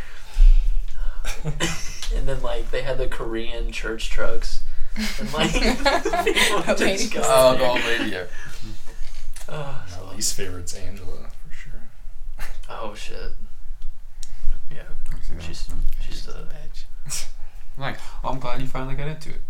And then like they had the Korean church trucks and like the lady oh the old lady yeah. Oh, my so least favorite's Angela for sure. Oh shit yeah she's she's a bitch. Like well, I'm glad you finally got into it.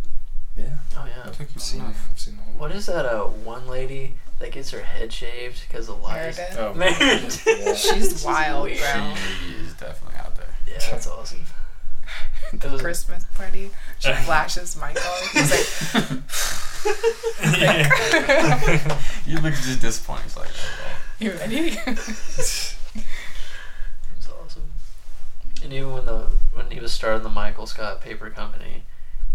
Yeah. Oh yeah. I took you seen I've seen all what is that? A uh, one lady that gets her head shaved because of lies. Oh, Meredith. Yeah. She's, she's wild, bro. She is definitely out there. Yeah, that's awesome. The was, Christmas party, she flashes Michael. He's like, like you look just disappointed. He's like, oh, you ready? It's awesome. And even when the when he was starting the Michael Scott paper company.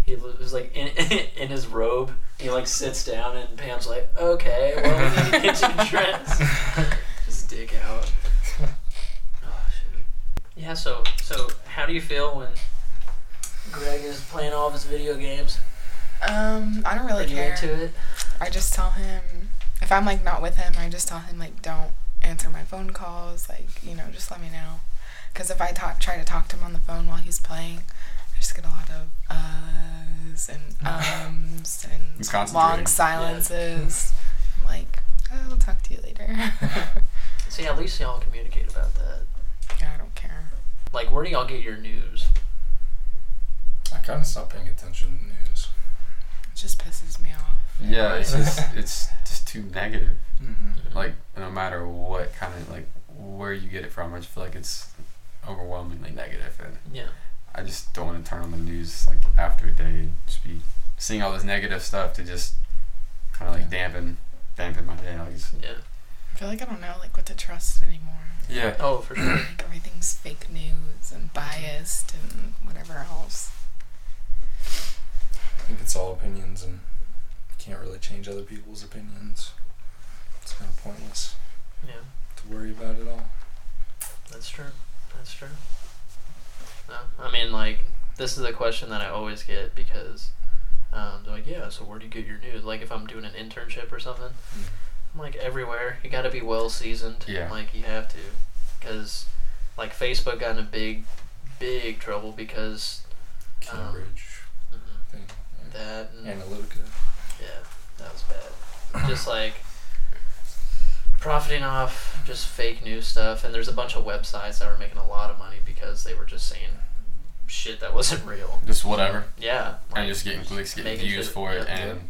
He was like in, in his robe. He like sits down and Pam's like, "Okay, well, we need to get you dressed." Just dig out. Oh shit. Yeah. So, so how do you feel when Greg is playing all of his video games? Um, I don't really Are you care. Into it? I just tell him if I'm like not with him, I just tell him like don't answer my phone calls. Like you know, just let me know. Because if I talk, try to talk to him on the phone while he's playing. Just get a lot of uhs and ums and long silences. Yeah. I'm like, oh, I'll talk to you later. See, at least y'all communicate about that. Yeah, I don't care. Like, where do y'all get your news? I kind of stopped paying attention to the news. It just pisses me off. Yeah, it's just it's just too negative. Mm-hmm. Like, no matter what kind of like where you get it from, I just feel like it's overwhelmingly negative. And yeah. I just don't want to turn on the news like after a day just be seeing all this negative stuff to just kind of like dampen dampen my day. Like, yeah. I feel like I don't know like what to trust anymore. Yeah. Oh, for sure. Like everything's fake news and biased and whatever else. I think it's all opinions and you can't really change other people's opinions. It's kind of pointless. Yeah. To worry about it all. That's true. That's true. No, I mean, like, this is a question that I always get because um, they're like, yeah, so where do you get your news? Like, if I'm doing an internship or something, mm. I'm like, everywhere. You got to be well-seasoned. Yeah. Like, you have to. Because, like, Facebook got in a big, big trouble because Cambridge um, mm-hmm. thing. Like that and Analytica. Yeah, that was bad. Just like profiting off just fake news stuff, and there's a bunch of websites that were making a lot of money because they were just saying shit that wasn't real. Just whatever. Yeah. Like, and just getting clicks, getting views shit, for it, yep, and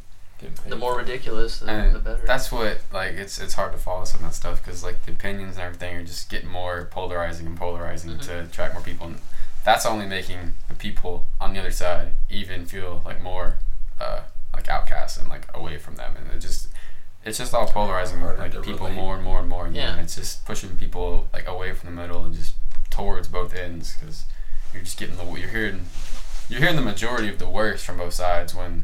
yep. the more ridiculous, the, the better. That's what like it's it's hard to follow some of that stuff because like the opinions and everything are just getting more polarizing and polarizing mm-hmm. to attract more people. And that's only making the people on the other side even feel like more uh, like outcast and like away from them, and it just. It's just all polarizing, like people relate. more and more and more. And yeah, it's just pushing people like away from the middle and just towards both ends because you're just getting the you're hearing you're hearing the majority of the worst from both sides when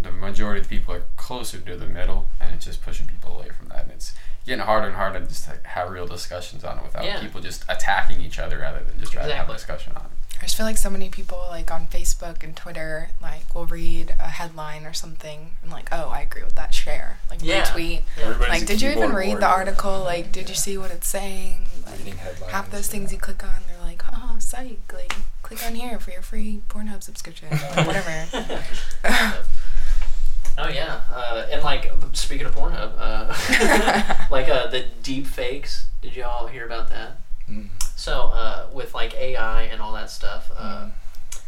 the majority of the people are closer to the middle, and it's just pushing people away from that. And it's getting harder and harder just to have real discussions on it without yeah. people just attacking each other rather than just trying exactly. to have a discussion on it. I just feel like so many people like on Facebook and Twitter like will read a headline or something and like, oh, I agree with that, share, like yeah. retweet. Yeah. Like, did you even read the article? Like, did yeah. you see what it's saying? Like, half those things yeah. you click on, they're like, oh, psych. Like, click on here for your free Pornhub subscription, or whatever. Oh yeah, uh, and like speaking of Pornhub, uh, like uh, the deep fakes. Did you all hear about that? Mm. So, uh, with like A I and all that stuff, uh,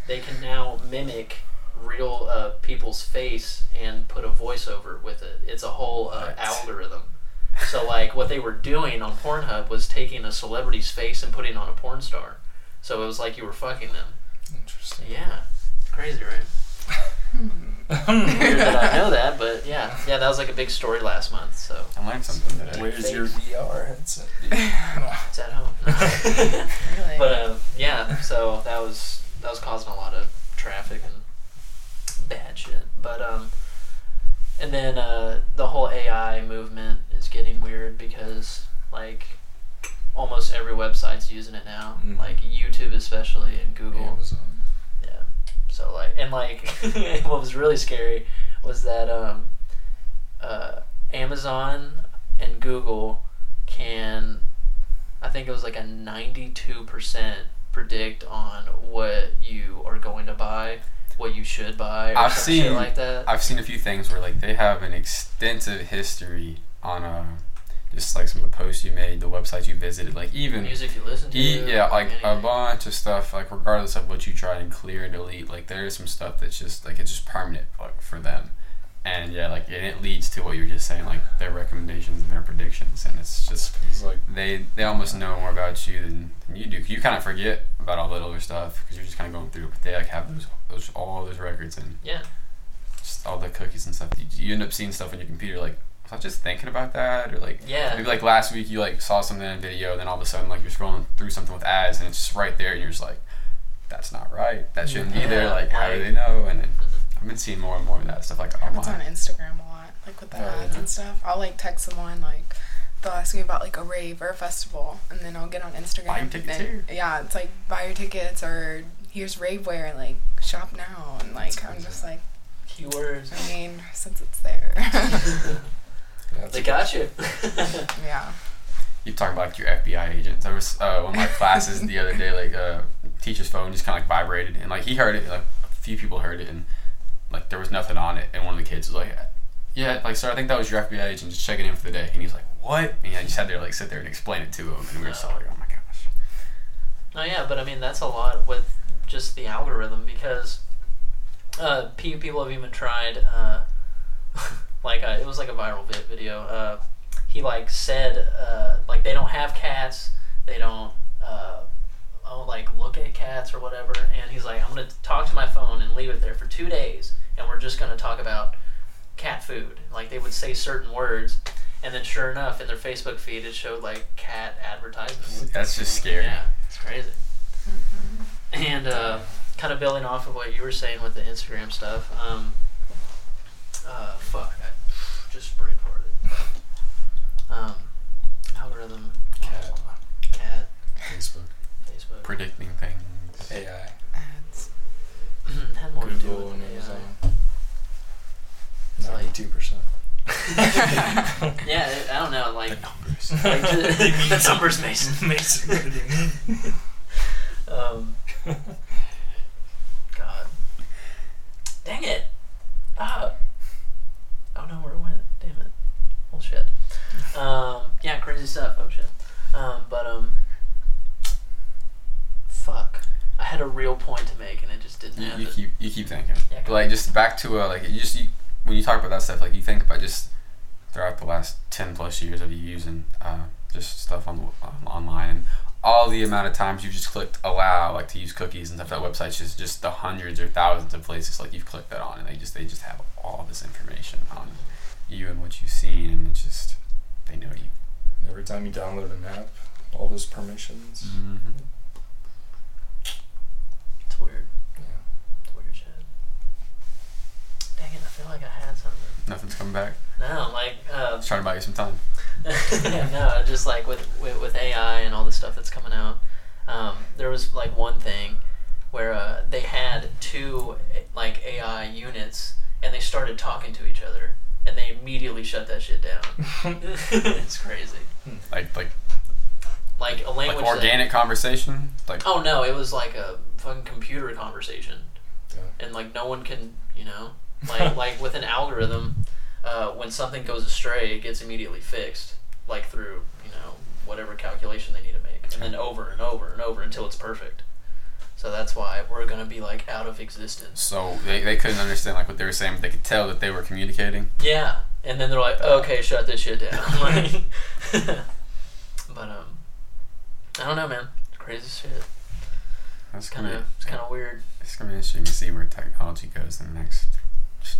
they can now mimic real uh, people's face and put a voiceover with it. It's a whole uh, algorithm. So, like, what they were doing on Pornhub was taking a celebrity's face and putting on a porn star. So it was like you were fucking them. Interesting. Yeah. Crazy, right? Weird that I know that, but yeah, yeah, that was like a big story last month. So I learned something today. Where's your V R headset? It's at home. No. Really? But uh, yeah, so that was that was causing a lot of traffic and bad shit. But um, and then uh, the whole A I movement is getting weird because like almost every website's using it now, mm. like YouTube especially and Google. Amazon. So like and like what was really scary was that um, uh, Amazon and Google can, I think it was like a ninety-two percent predict on what you are going to buy, what you should buy, or I've seen, shit like that. I've seen a few things where like they have an extensive history on a. Just like some of the posts you made, the websites you visited, like even music you listen to, e- yeah, like anything. A bunch of stuff. Like regardless of what you try and clear and delete, like there is some stuff that's just like it's just permanent, like for them. And yeah, like and it leads to what you were just saying, like their recommendations and their predictions, and it's just it's like they they almost know more about you than, than you do. You kind of forget about all that other stuff because you're just kind of going through it, but they like have those those all those records and yeah, just all the cookies and stuff. You, you end up seeing stuff on your computer like. I was just thinking about that, or like yeah. maybe like last week you like saw something in a video, and then all of a sudden like you're scrolling through something with ads, and it's just right there, and you're just like, that's not right. That shouldn't yeah. be there. Like, like how do they know? And then I've been seeing more and more of that stuff. Like it's on Instagram a lot, like with the yeah, ads yeah. and stuff. I'll like text someone like they'll ask me about like a rave or a festival, and then I'll get on Instagram. Buy your tickets and, here. Yeah, it's like buy your tickets or here's raveware, like shop now, and like I'm just like keywords. I mean, since it's there. Yeah, they got you. Yeah. You talk about like, your F B I agents. There was uh, one of my classes the other day, like uh, teacher's phone just kind of like vibrated, and like he heard it, like a few people heard it, and like there was nothing on it. And one of the kids was like, "Yeah, like sir, I think that was your F B I agent just checking in for the day." And he was like, "What?" And I just had to like sit there and explain it to him, and we were just all like, "Oh my gosh." No, oh, yeah, but I mean that's a lot with just the algorithm because uh, people have even tried. Uh, Like, uh, it was like a viral bit video. Uh, he, like, said, uh, like, they don't have cats. They don't, uh, oh, like, look at cats or whatever. And he's like, I'm going to talk to my phone and leave it there for two days. And we're just going to talk about cat food. Like, they would say certain words. And then, sure enough, in their Facebook feed, it showed, like, cat advertisements. That's just scary. Yeah, it's crazy. Mm-hmm. And uh, kind of building off of what you were saying with the Instagram stuff, um, uh, fuck. Just brain farted. Um, algorithm. Cat. Cat. Facebook. Facebook. Predicting things. A I. Ads. Had more Google to do with A I. Ninety-two percent. Yeah, I don't know. Like the numbers. Like the, the numbers, Mason. Mason. um. God. crazy stuff. Oh shit. Um, but um, fuck. I had a real point to make and it just didn't. You, happen. you keep you keep thinking. Yeah, but like just back to uh, like you just you, when you talk about that stuff, like you think about just throughout the last ten plus years of you using uh, just stuff on the, uh, online and all the amount of times you've just clicked allow, like to use cookies and stuff. That website's just just the hundreds or thousands of places like you've clicked that on, and they just they just have all this information on you and what you've seen, and it's just they know you. Every time you download an app, all those permissions. Mm-hmm. It's weird. Yeah. It's weird shit. Dang it! I feel like I had something. Nothing's coming back. No, like. Uh, just trying to buy you some time. Yeah, no, just like with, with with A I and all the stuff that's coming out. Um, there was like one thing where uh, they had two like A I units, and they started talking to each other, and they immediately shut that shit down. It's crazy. Like like like a language. Like organic that, conversation. Like oh no, it was like a fucking computer conversation, yeah. And like no one can you know like like with an algorithm. Uh, when something goes astray, it gets immediately fixed, like through, you know, whatever calculation they need to make. And then over and over and over until it's perfect. So that's why we're going to be, like, out of existence. So they, they couldn't understand, like, what they were saying, but they could tell that they were communicating? Yeah. And then they're like, okay, shut this shit down. Like, but, um, I don't know, man. It's crazy shit. That's kind of It's kind of weird. It's going to be interesting to see where technology goes in the next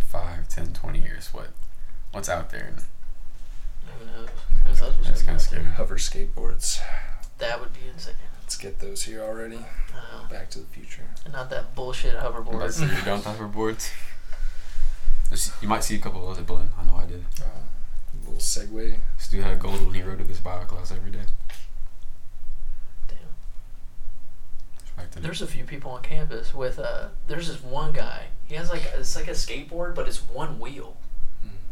five, ten, twenty years. What? What's out there? Who knows? Who knows That's kind of scary. Hover skateboards. That would be insane. Let's get those here already. Uh, Back to the Future. And not that bullshit hoverboard. Let's see you don't hoverboards. There's, you might see a couple of those at Blinn. I know I did. Uh, a little segue. This dude had a golden hero to this bio class every day. Damn. There's a few people on campus with uh. There's this one guy. He has like it's like a skateboard, but it's one wheel.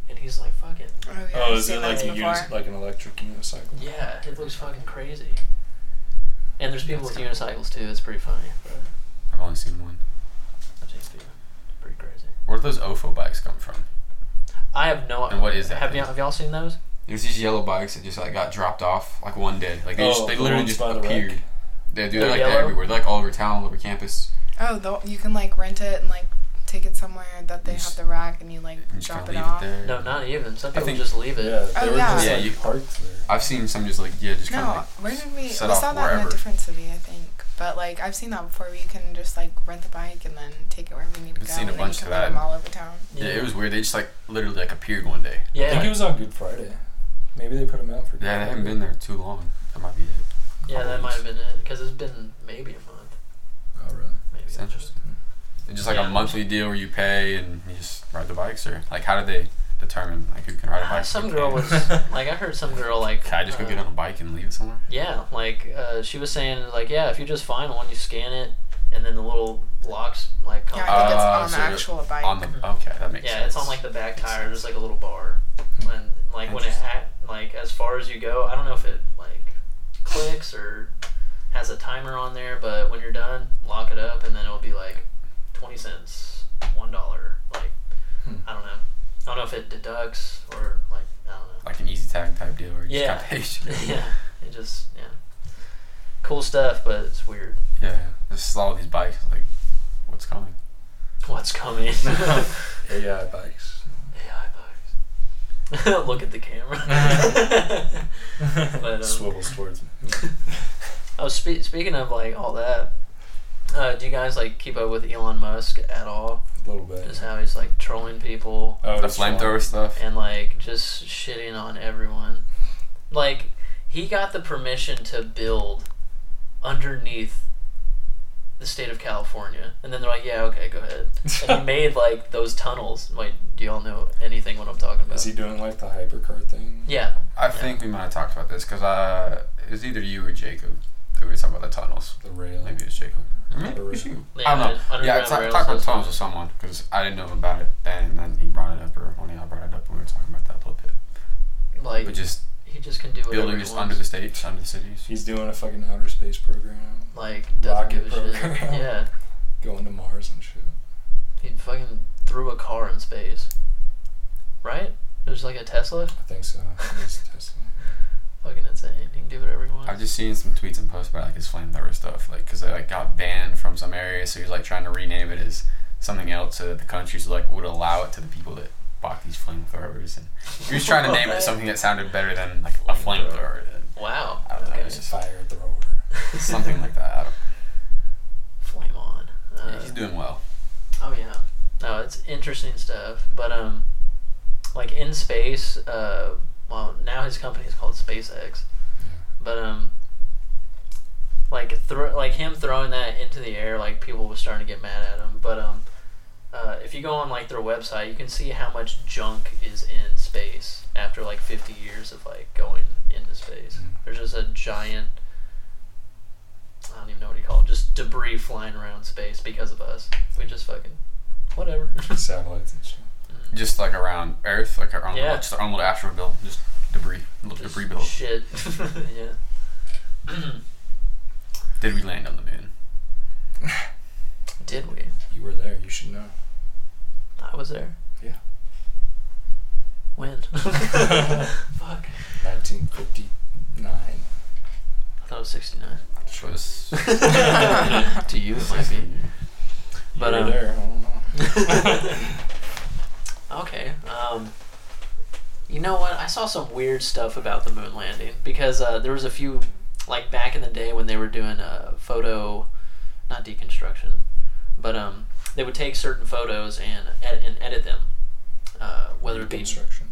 And he's like, fuck it. Oh, yeah, oh is it like, you use, like an electric unicycle? Yeah, it looks fucking crazy. And there's people That's with unicycles too, it's pretty funny. But I've only seen one. I've seen two. It's pretty crazy. Where do those O F O bikes come from? I have no idea. And what is that? Have, y- have y'all seen those? There's these yellow bikes that just like got dropped off like one day. Like they, oh, just, they the literally just appeared. They do that like yellow? everywhere. They're like all over town, all over campus. Oh, the, you can like rent it and like take it somewhere that they have the rack and you like you drop it off. It no, not even. Some people think, just leave it. Yeah, oh, yeah. Just, yeah like, you, parked there. I've seen some just like, yeah, just no, kind of like where did we, we saw that wherever. In a different city, I think. But like, I've seen that before where you can just like rent the bike and then take it wherever you need to I've go. I've seen a bunch of that. And all over town. Yeah, yeah, it was weird. They just like literally like appeared one day. Yeah. I think it was on Good Friday. Maybe they put them out for Good Yeah, Friday. They haven't been there too long. That might be it. Yeah, Always. That might have been it. Because it's been maybe a month. Oh, really? Maybe. It's interesting. It's just like yeah. a monthly deal where you pay and you just ride the bikes, or like how did they determine like who can ride a bike? Uh, some girl was like I heard some girl like. Can I just uh, go get on a bike and leave it somewhere? Yeah, like uh, she was saying like yeah, if you just find one, you scan it, and then the little blocks like. Come yeah, I think uh, it's on so the actual bike. On the okay, that makes yeah, sense. Yeah, it's on like the back tire. There's like a little bar, and like when it at, like as far as you go, I don't know if it like clicks or has a timer on there, but when you're done, lock it up, and then it'll be like. twenty cents, one dollar, like, hmm. I don't know. I don't know if it deducts or, like, I don't know. Like an easy tag type deal where you yeah. just got paid. Yeah, it just, yeah. Cool stuff, but it's weird. Yeah, there's all these bikes, like, what's coming? What's coming? A I bikes. A I bikes. Look at the camera. but, um, swivels towards me. Oh, spe- speaking of, like, all that, Uh, do you guys like keep up with Elon Musk at all? A little bit. Just how he's like trolling people. Oh, the flamethrower stuff. And like just shitting on everyone. Like he got the permission to build underneath the state of California, and then they're like, "Yeah, okay, go ahead." And he made like those tunnels. Like, do y'all know anything what I'm talking about? Is he doing like the hypercar thing? Yeah. I yeah. think we might have talked about this because uh, it was either you or Jacob. We were talking about the tunnels. The rail. Maybe it's Jacob. Maybe it was you. Yeah, I don't know. Yeah, I talked about tunnels with someone because I didn't know about it then, and then he brought it up, or only I brought it up when we were talking about that a little bit. Like, but just he just can do it. Building just under the states, under the cities. He's doing a fucking outer space program. Like rocket program. Shit. Yeah. Going to Mars and shit. He fucking threw a car in space. Right? It was like a Tesla. I think so. It was a Tesla. fucking insane. He can do whatever he wants. I've just seen some tweets and posts about like his flamethrower stuff, like because it like got banned from some area, so he was like trying to rename it as something else so that the countries like would allow it to the people that bought these flamethrowers. And he was trying to name it something that sounded better than like a flamethrower. Wow. I don't okay. know. It was a fire thrower. Something like that. I don't Flame on. Uh, yeah, he's doing well. Oh yeah. No, it's interesting stuff. But um, like in space, uh, well now his company is called SpaceX. Yeah. But um, like thro- like him throwing that into the air, like people were starting to get mad at him. But um, uh, if you go on like their website, you can see how much junk is in space after like fifty years of like going into space. Mm-hmm. There's just a giant. I don't even know what you call it. Just debris flying around space because of us. We just fucking, whatever. Satellites and shit. Mm. Just like around Earth, like our own, yeah. little, just our own little asteroid belt, just debris, little just debris belt. Shit. Yeah. Did we land on the moon? Did we? You were there. You should know. I was there. Yeah. When? Fuck. Nineteen fifty-nine. I thought it was sixty-nine. Choice. To you it might be. But um, there, I don't know. Okay. Um, you know what? I saw some weird stuff about the moon landing because uh, there was a few, like back in the day when they were doing a photo, not deconstruction, but um, they would take certain photos and ed- and edit them. Uh, whether it be deconstruction.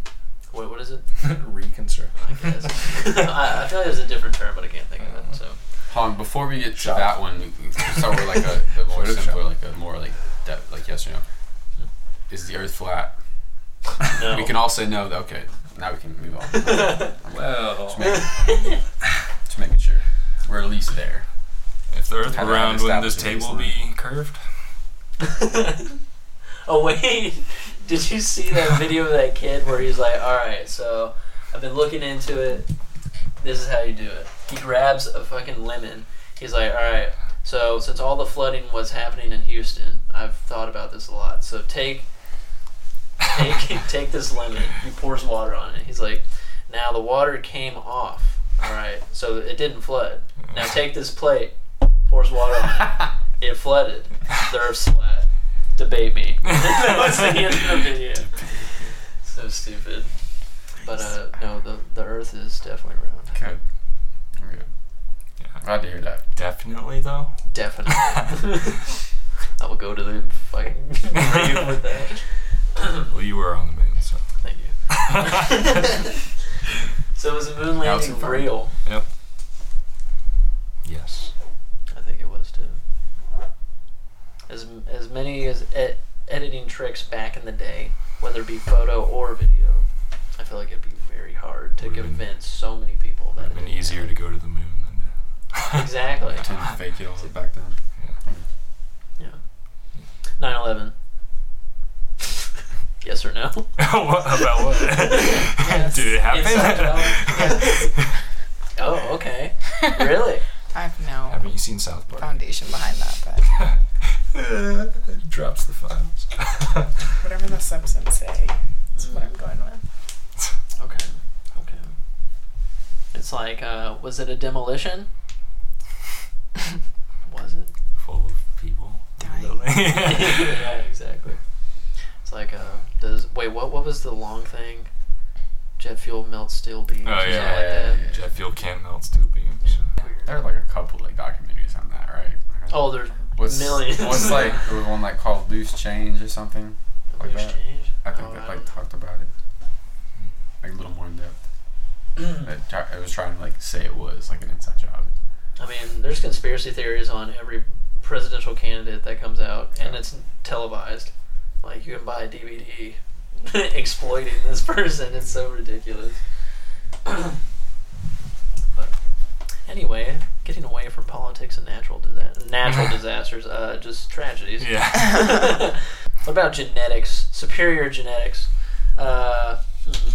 What what is it? Reconstruction. I guess. I, I feel like there's a different term, but I can't think of it. So. Hold on, before we get to Shop. that one, we, we start with like a, a more simpler, like a more like de- like yes or no. Is the Earth flat? No. We can all say no. Okay, now we can move on. Okay. Well, just making, just making sure we're at least there. If the Earth were round, wouldn't this table be curved? Oh wait, did you see that video of that kid where he's like, "All right, so I've been looking into it. This is how you do it." He grabs a fucking lemon. He's like, all right, so since all the flooding was happening in Houston, I've thought about this a lot. So take take, take this lemon. He pours water on it. He's like, now the water came off. All right, so it didn't flood. Now take this plate, pours water on it. It flooded. The Earth's flat. Debate me. That's the end of the video. So stupid. But uh, no, the, the Earth is definitely round. Okay. Yeah. I do that. Definitely though. Definitely. I will go to the fucking grave with that. Well, you were on the moon, so thank you. So was the moon landing real? Yep. Yes. I think it was too. As as many as ed- editing tricks back in the day, whether it be photo or video, I feel like it'd be very hard to convince been, so many people that it'd been easier to go to the moon than to exactly to fake it all back then. Yeah. Nine yeah. eleven. Yes or no? What, about what? Yes. Did it happen? Yes. Oh, okay. Really? I've no. Haven't you seen South Park? Foundation behind that, but it drops the files. Whatever the Simpsons say, that's mm. what I'm going with. Okay, okay. It's like, uh, was it a demolition? Was it? Full of people. Dying. Yeah, exactly. It's like, uh, does, wait, what What was the long thing? Jet fuel melts steel beams. Oh, yeah, yeah, like yeah, yeah. Jet fuel can't melt steel beams. Yeah. There are like a couple like documentaries on that, right? Oh, there's what's, millions. What's like, there was one like called Loose Change or something? Like Loose that? Change? I think oh, they like know. talked about it. Like a little more in depth. I was trying to like say it was like an inside job. I mean, there's conspiracy theories on every presidential candidate that comes out, and yeah. it's televised. Like you can buy a D V D exploiting this person. It's so ridiculous. But anyway, getting away from politics and natural disa- natural disasters, uh, just tragedies. Yeah. What about genetics? Superior genetics. Uh.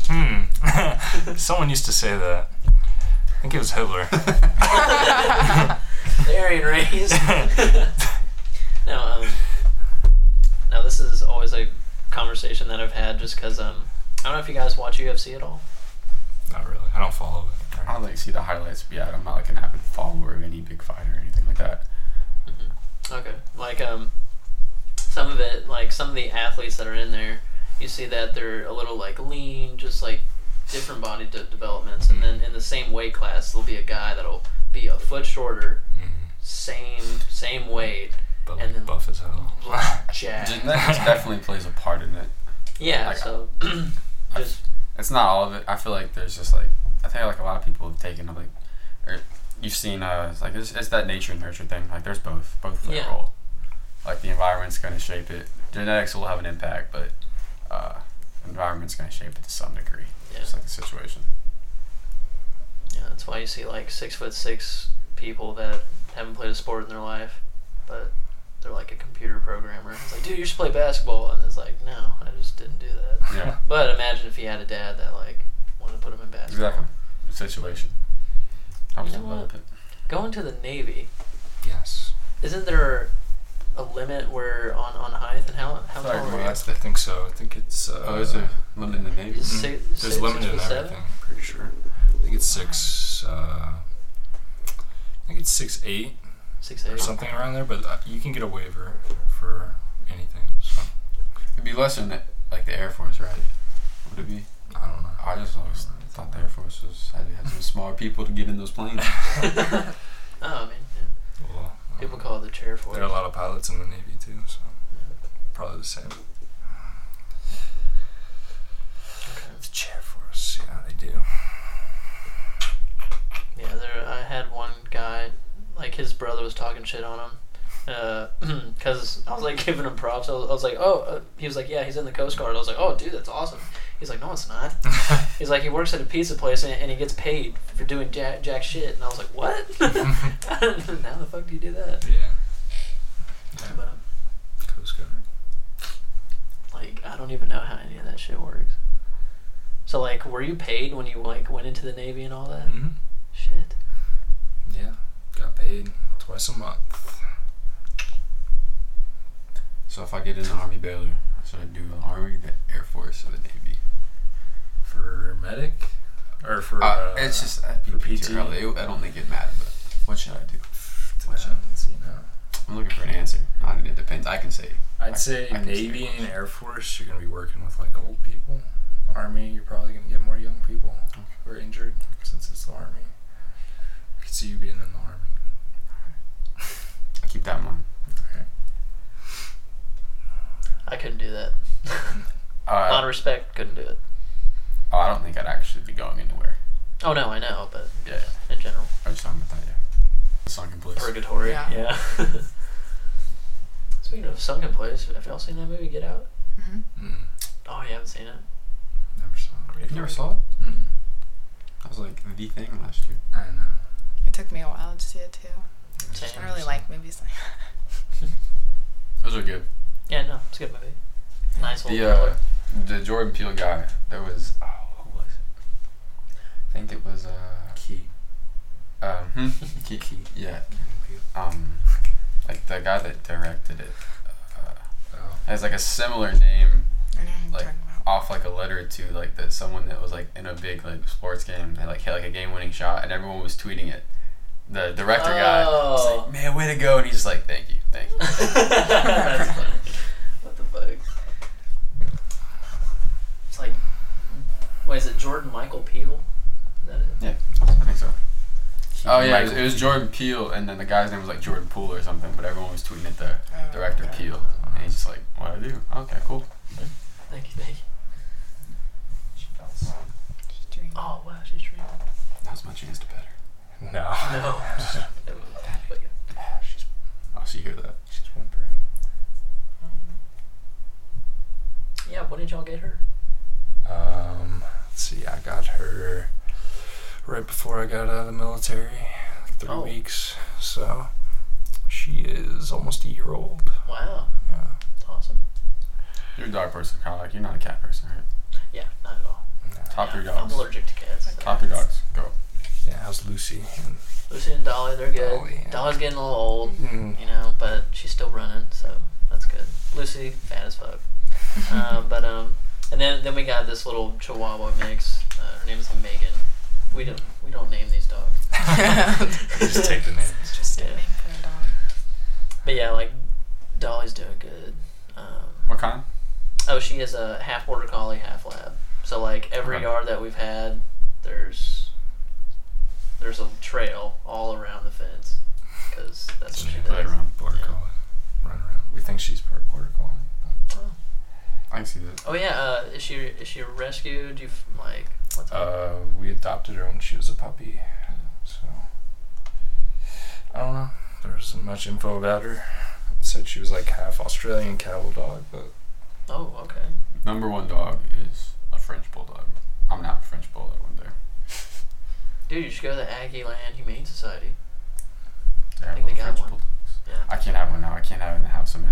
Hmm. Someone used to say that. I think it was Hitler. The Aryan race. No, um, now this is always a conversation that I've had just because um, I don't know if you guys watch U F C at all. Not really. I don't follow it. I don't like see the highlights. But yeah, I'm not like an avid follower of any big fight or anything like that. Mm-hmm. Okay. Like um, some of it, like some of the athletes that are in there, you see that they're a little like lean, just like different body de- developments, mm-hmm. and then in the same weight class, there'll be a guy that'll be a foot shorter, mm-hmm. same same weight, but and like then buff as hell. Jack. That definitely plays a part in it. Yeah. Like, so just. It's not all of it. I feel like there's just like I think like a lot of people have taken like, or you've seen uh it's like it's, it's that nature and nurture thing. Like there's both both play yeah. a role. Like the environment's gonna shape it. Genetics will have an impact, but uh, environment's gonna shape it to some degree. Yeah. Just like the situation. Yeah, that's why you see like six foot six people that haven't played a sport in their life, but they're like a computer programmer. It's like, dude, you should play basketball, and it's like, no, I just didn't do that. Yeah. But imagine if he had a dad that like wanted to put him in basketball. Exactly. Situation. I was you know what? Going to the Navy. Yes. Isn't there a limit where on on height and how how tall? Are yes, I think so. I think it's uh, oh, is there a limit in the Navy? Six, mm-hmm. six, There's a limit in everything. Seven? I'm pretty sure. I think it's six. Uh, I think it's six eight. Six eight. Or something around there, but uh, you can get a waiver for anything. So. It'd be less than like the Air Force, right? Would it be? I don't know. I just always thought the Air Force was had some smaller people to get in those planes. oh, I mean, yeah. Well, um, people call it the chair force. There are a lot of pilots in the Navy too, so yeah. Probably the same. Okay. The chair force, yeah, they do. Yeah, there. I had one guy, like his brother was talking shit on him. Uh, cause I was like giving him props. I was, I was like, oh, uh, he was like, yeah, he's in the Coast Guard. I was like, oh, dude, that's awesome. He's like, no, it's not. He's like, he works at a pizza place and, and he gets paid for doing jack, jack shit. And I was like, what? How the fuck do you do that? Yeah. yeah. But, um, Coast Guard. Like, I don't even know how any of that shit works. So, like, were you paid when you like went into the Navy and all that? Mm-hmm. Shit. Yeah, got paid twice a month. So if I get in the Army Baylor, so I do the Army, the Air Force, or the Navy. For medic? Or for... Uh, uh, it's just... I'd be for P T. P T. I don't think it matters, but what should I do? What should I do? I'm looking for an answer. Not an, it depends. I can say... I'd I, say I Navy and Air Force, you're going to be working with, like, old people. Army, you're probably going to get more young people okay. who are injured since it's the Army. I could see you being in the Army. I keep that in mind. I couldn't do that. uh, a lot of respect, couldn't do it. Oh, I don't think I'd actually be going anywhere. Oh, no, I know, but yeah, in general. I was talking about that, yeah. The sunken place. Purgatory, yeah. yeah. Speaking of sunken place, have y'all seen that movie, Get Out? Mm-hmm. Mm-hmm. Oh, you haven't seen it? Never saw it. Have you ever saw it? Mm-hmm. That was like the thing last year. I know. It took me a while to see it, too. Same. I don't really like movies like that. Those are good. Yeah, no, it's a good movie. Nice old the, uh, the Jordan Peele guy, there was, oh, who was it? I think it was, uh... Key. Um, hmm? Key, Key, yeah. Um, like, the guy that directed it, uh, oh. has, like, a similar name, like, off, like, a letter or two, like, that someone that was, like, in a big, like, sports game, and, like, hit, like, a game-winning shot, and everyone was tweeting it. The director oh. guy was like, man, way to go, and he's just like, thank you, thank you. That's funny. What the fuck? It's like, wait, is it Jordan Michael Peele? Is that it? Yeah, I think so. Oh yeah, it was, it was Jordan Peele, and then the guy's name was like Jordan Poole or something, but everyone was tweeting at the oh, director okay. Peele, and he's just like, what do I do? Okay, cool. Thank you, thank you. She's dreaming. Oh wow, she's dreaming. Now's my chance to pet her. No. No. She's, oh, she hear that? She's whimpering. Um, yeah. What did y'all get her? Um. Let's see. I got her right before I got out of the military, like three oh. weeks. So she is almost a year old. Wow. Yeah. That's awesome. You're a dog person, Kyle. Like, you're not a cat person, right? Yeah. Not at all. No. Top yeah, your dogs. I'm allergic to cats. So. Top your dogs. Go. Yeah, how's Lucy? And Lucy and Dolly, they're good. Dolly, yeah. Dolly's getting a little old, mm. you know, but she's still running, so that's good. Lucy, fat as fuck. um, but um, and then then we got this little Chihuahua mix. Uh, her name is Megan, We don't we don't name these dogs. Just take the name. It's just yeah. a name for a dog. But yeah, like Dolly's doing good. Um, what kind? Oh, she is a half border collie, half lab. So like every okay. yard that we've had, there's there's a trail all around the fence because that's so what she, she does. Right around border yeah. collie, run around. We think she's part border collie. Oh. I can see that. Oh yeah, uh, is she is she rescued? You like what's that? Uh, we adopted her when she was a puppy. So I don't know. There isn't much info about her. It said she was like half Australian cattle dog, but oh okay. Number one dog is a French bulldog. I'm not a French bulldog one day. Dude, you should go to the Aggie Land Humane Society. They I think they got French one. Yeah. I can't have one now. I can't have it in the house I'm in.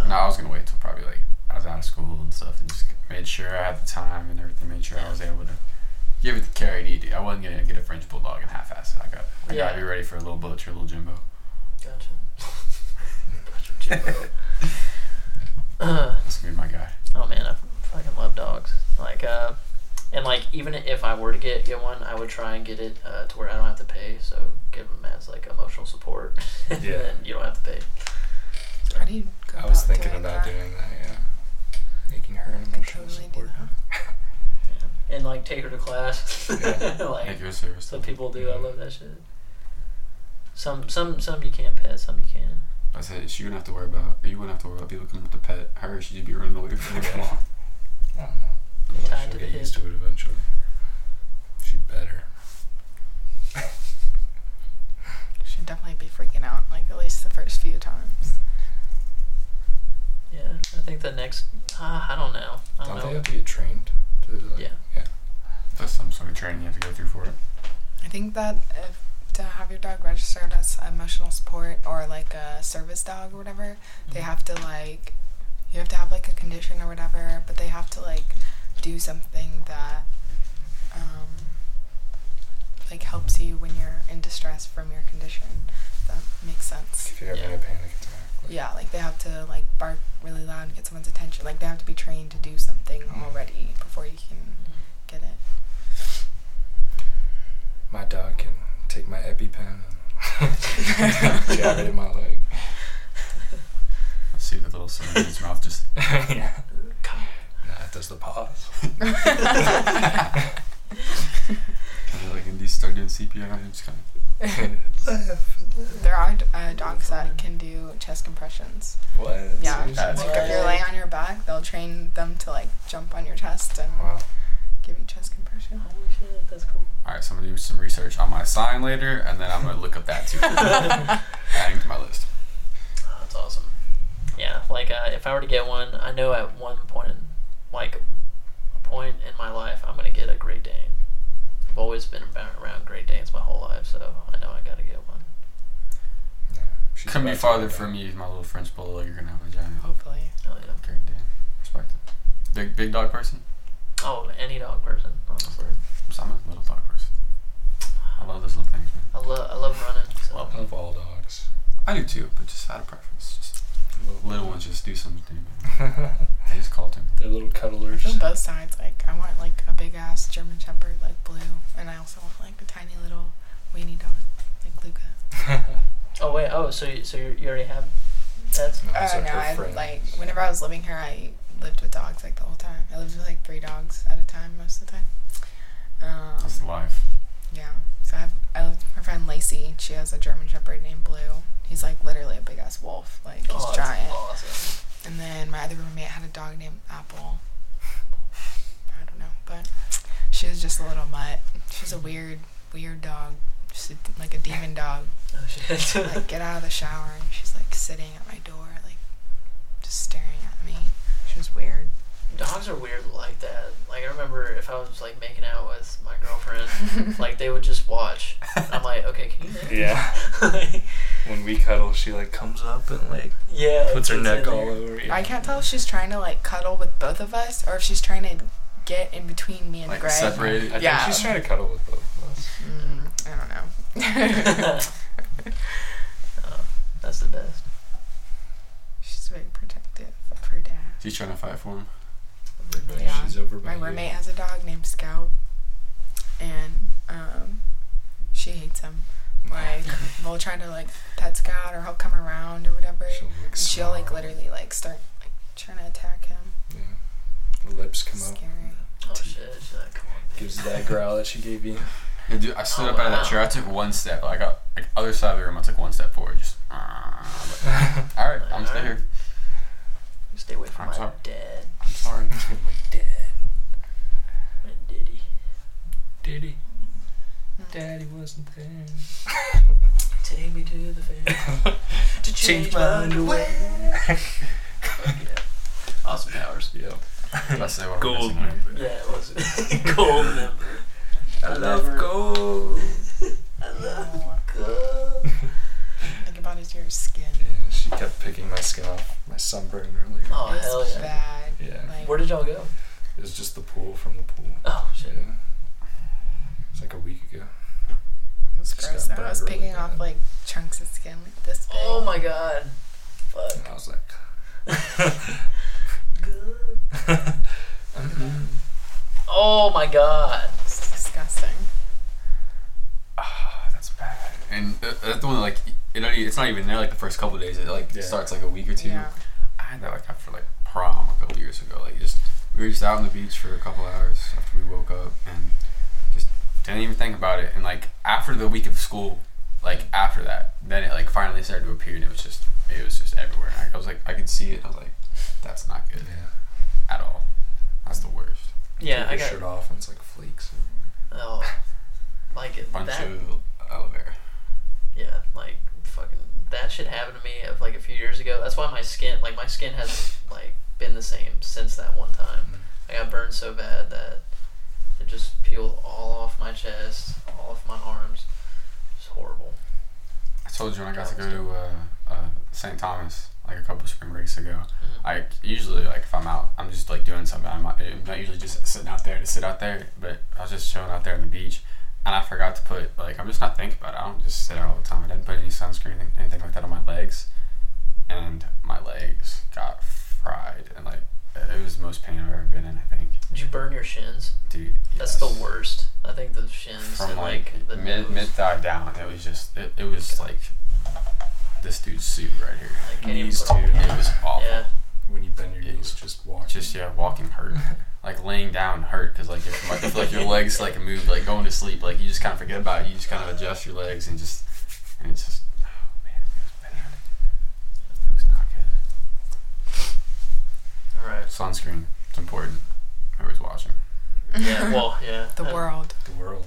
Um, no, I was gonna wait till probably like I was out of school and stuff, and just made sure I had the time and everything. Made sure yeah. I was able to give it the care it needed. I wasn't gonna get a French bulldog and half-ass it. I got, I yeah. gotta be ready for a little butcher, a little Jimbo. Gotcha. Butcher Jimbo. uh, That's gonna be my guy. Oh man, I fucking love dogs. Like, uh, and like even if I were to get get one, I would try and get it uh, to where I don't have to pay. So give them as like emotional support. Yeah. And then you don't have to pay. How do you go I was about thinking doing about that? doing that, yeah. Making her an emotional support. yeah. And like take her to class. Yeah. Like make her a service. Some people do. I love that shit. Some some some you can't pet, some you can. I said she wouldn't have to worry about you wouldn't have to worry about people coming up to pet her, she'd just be running away from the wall. I don't know. She'll tied to get the used hip. to it eventually. She'd better. She'd definitely be freaking out, like at least the first few times. Yeah, I think the next, uh, I don't know. I don't, don't know. They have to get trained? To, like, yeah. yeah. That's some sort of training you have to go through for it. I think that if, to have your dog registered as emotional support or like a service dog or whatever, mm-hmm. they have to like, you have to have like a condition or whatever, but they have to like do something that um, like helps you when you're in distress from your condition. That makes sense. If you're having yeah. a panic attack. Yeah, like they have to like bark really loud and get someone's attention. Like they have to be trained to do something already before you can get it. My dog can take my EpiPen and jab it in my leg. I see the little something in his mouth just. yeah. Nah, it does the paws. Like in these start doing C P R and just kind of. There are uh, dogs that can do chest compressions. What? Yeah, like if you're laying on your back, they'll train them to like jump on your chest and wow. give you chest compression. Holy shit, that's cool. Alright, so I'm going to do some research on my sign later, and then I'm going to look up that too. Adding to my list. Oh, that's awesome. Yeah, like uh, if I were to get one, I know at one point, like a point in my life, I'm going to get a Great Dane. I've always been around Great Danes my whole life, so I know I gotta get one. Yeah, couldn't be farther from you, my little French bulldog. You're gonna have a giant. Hopefully. Oh, yeah. Great Dane. Respect it. Big, big dog person? Oh, any dog person. Honestly. So I'm a little dog person. I love those little things, man. I, lo- I love running. So. Love, love all dogs. I do too, but just out of preference. Just little, little ones just do something. They just call to me. They're little cuddlers. On both sides, like I want like a big ass German Shepherd, like Blue, and I also want like a tiny little weenie dog, like Luca. oh wait, oh so you, so you already have pets? Oh no, uh, no I friends. Like whenever I was living here, I lived with dogs like the whole time. I lived with like three dogs at a time most of the time. Um, That's life. Yeah, so I've, I lived with my friend Lacey. She has a German Shepherd named Blue. He's like literally a big ass wolf, like he's oh, giant. Awesome. And then my other roommate had a dog named Apple. I don't know, but she was just a little mutt. She's a weird, weird dog, just a, like a demon dog. Oh shit! Like get out of the shower and she's like sitting at my door, like just staring at me. She was weird. Dogs are weird like that. Like I remember if I was like making out with my girlfriend, like they would just watch. I'm like, okay, can you? Know? Yeah. Like, when we cuddle, she like comes up and like yeah, puts her neck all over. Yeah. I can't tell if she's trying to like cuddle with both of us or if she's trying to get in between me and like Greg. Separated. I yeah. think she's trying to cuddle with both of us. Mm, I don't know. Oh, that's the best. She's very protective of her dad. She's trying to fight for him. Yeah. She's over my roommate you. has a dog named Scout. and um, she hates him. Like, we'll try to, like, pet Scott, or he'll come around or whatever. She'll, like, and she'll like, literally, like, start, like, trying to attack him. Yeah. The lips come Scary. Up. Oh, shit. She's like, come on. Gives that growl that she gave you. Yeah, dude, I stood oh, up wow. out of that chair. I took one step. I got, like, other side of the room. I took one step forward. Just, uh, like, all right, like, I'm going to stay here. Stay away from I'm my sorry. dad. I'm sorry. My dad. My daddy. Daddy. Daddy wasn't there. Take me to the fair to change, change my underwear. underwear. Yeah. Awesome powers. Yeah. That's what gold member. Yeah, it was it. Gold member. I, I love never. gold. I love gold. Think about his your skin. Yeah, she kept picking my skin off my sunburn earlier. Oh, it hell yeah. Bad. Yeah. Like, where did y'all go? It was just the pool from the pool. Oh shit. Yeah. It's like a week ago. It was gross. I was really picking bad. off like chunks of skin like this big. Oh my god. Fuck. And I was like, good. Mm-hmm. Oh my god. It's disgusting. Ah, oh, that's bad. And uh, that's the one that, like, it, it's not even there like the first couple of days. It like yeah. starts like a week or two. Yeah. I had that like after like prom a couple years ago. Like just we were just out on the beach for a couple hours after we woke up and. Didn't even think about it, and like after the week of school, like after that, then it like finally started to appear, and it was just, it was just everywhere. And I, I was like, I could see it, and I was like, that's not good, yeah. at all. That's the worst. Yeah, Take I your got shirt it. off, and it's like flakes. Everywhere. Oh, like it. Bunch that, of aloe vera. Yeah, like fucking that shit happened to me of like a few years ago. That's why my skin, like my skin, hasn't like been the same since that one time. Mm-hmm. I got burned so bad that. It just peeled all off my chest, all off my arms. It was horrible. I told you when I got to go to uh, uh, Saint Thomas like a couple of spring breaks ago. Mm-hmm. I usually like if I'm out, I'm just like doing something. I'm not, I'm not usually just sitting out there to sit out there, but I was just chilling out there on the beach, and I forgot to put like I'm just not thinking about it. I don't just sit out all the time. I didn't put any sunscreen, anything like that on my legs, and my legs got fried and like. It was the most pain I've ever been in, I think. Did you burn your shins? Dude, yes. That's the worst. I think the shins from and, like, like the mid, mid-thigh down, it was just, it, it was okay. like this dude's suit right here. Like, knees, dude. It was awful. Yeah. When you bend your knees, just walking. Just, yeah, walking hurt. Like, laying down hurt, because, like, if, like, if like, your legs, like, move, like, going to sleep, like, you just kind of forget about it. You just kind of adjust your legs and just, and it's just, oh, man, it was bad. It was not good. Right. Sunscreen. It's important. Whoever's watching. Yeah, well, yeah. The world. The world.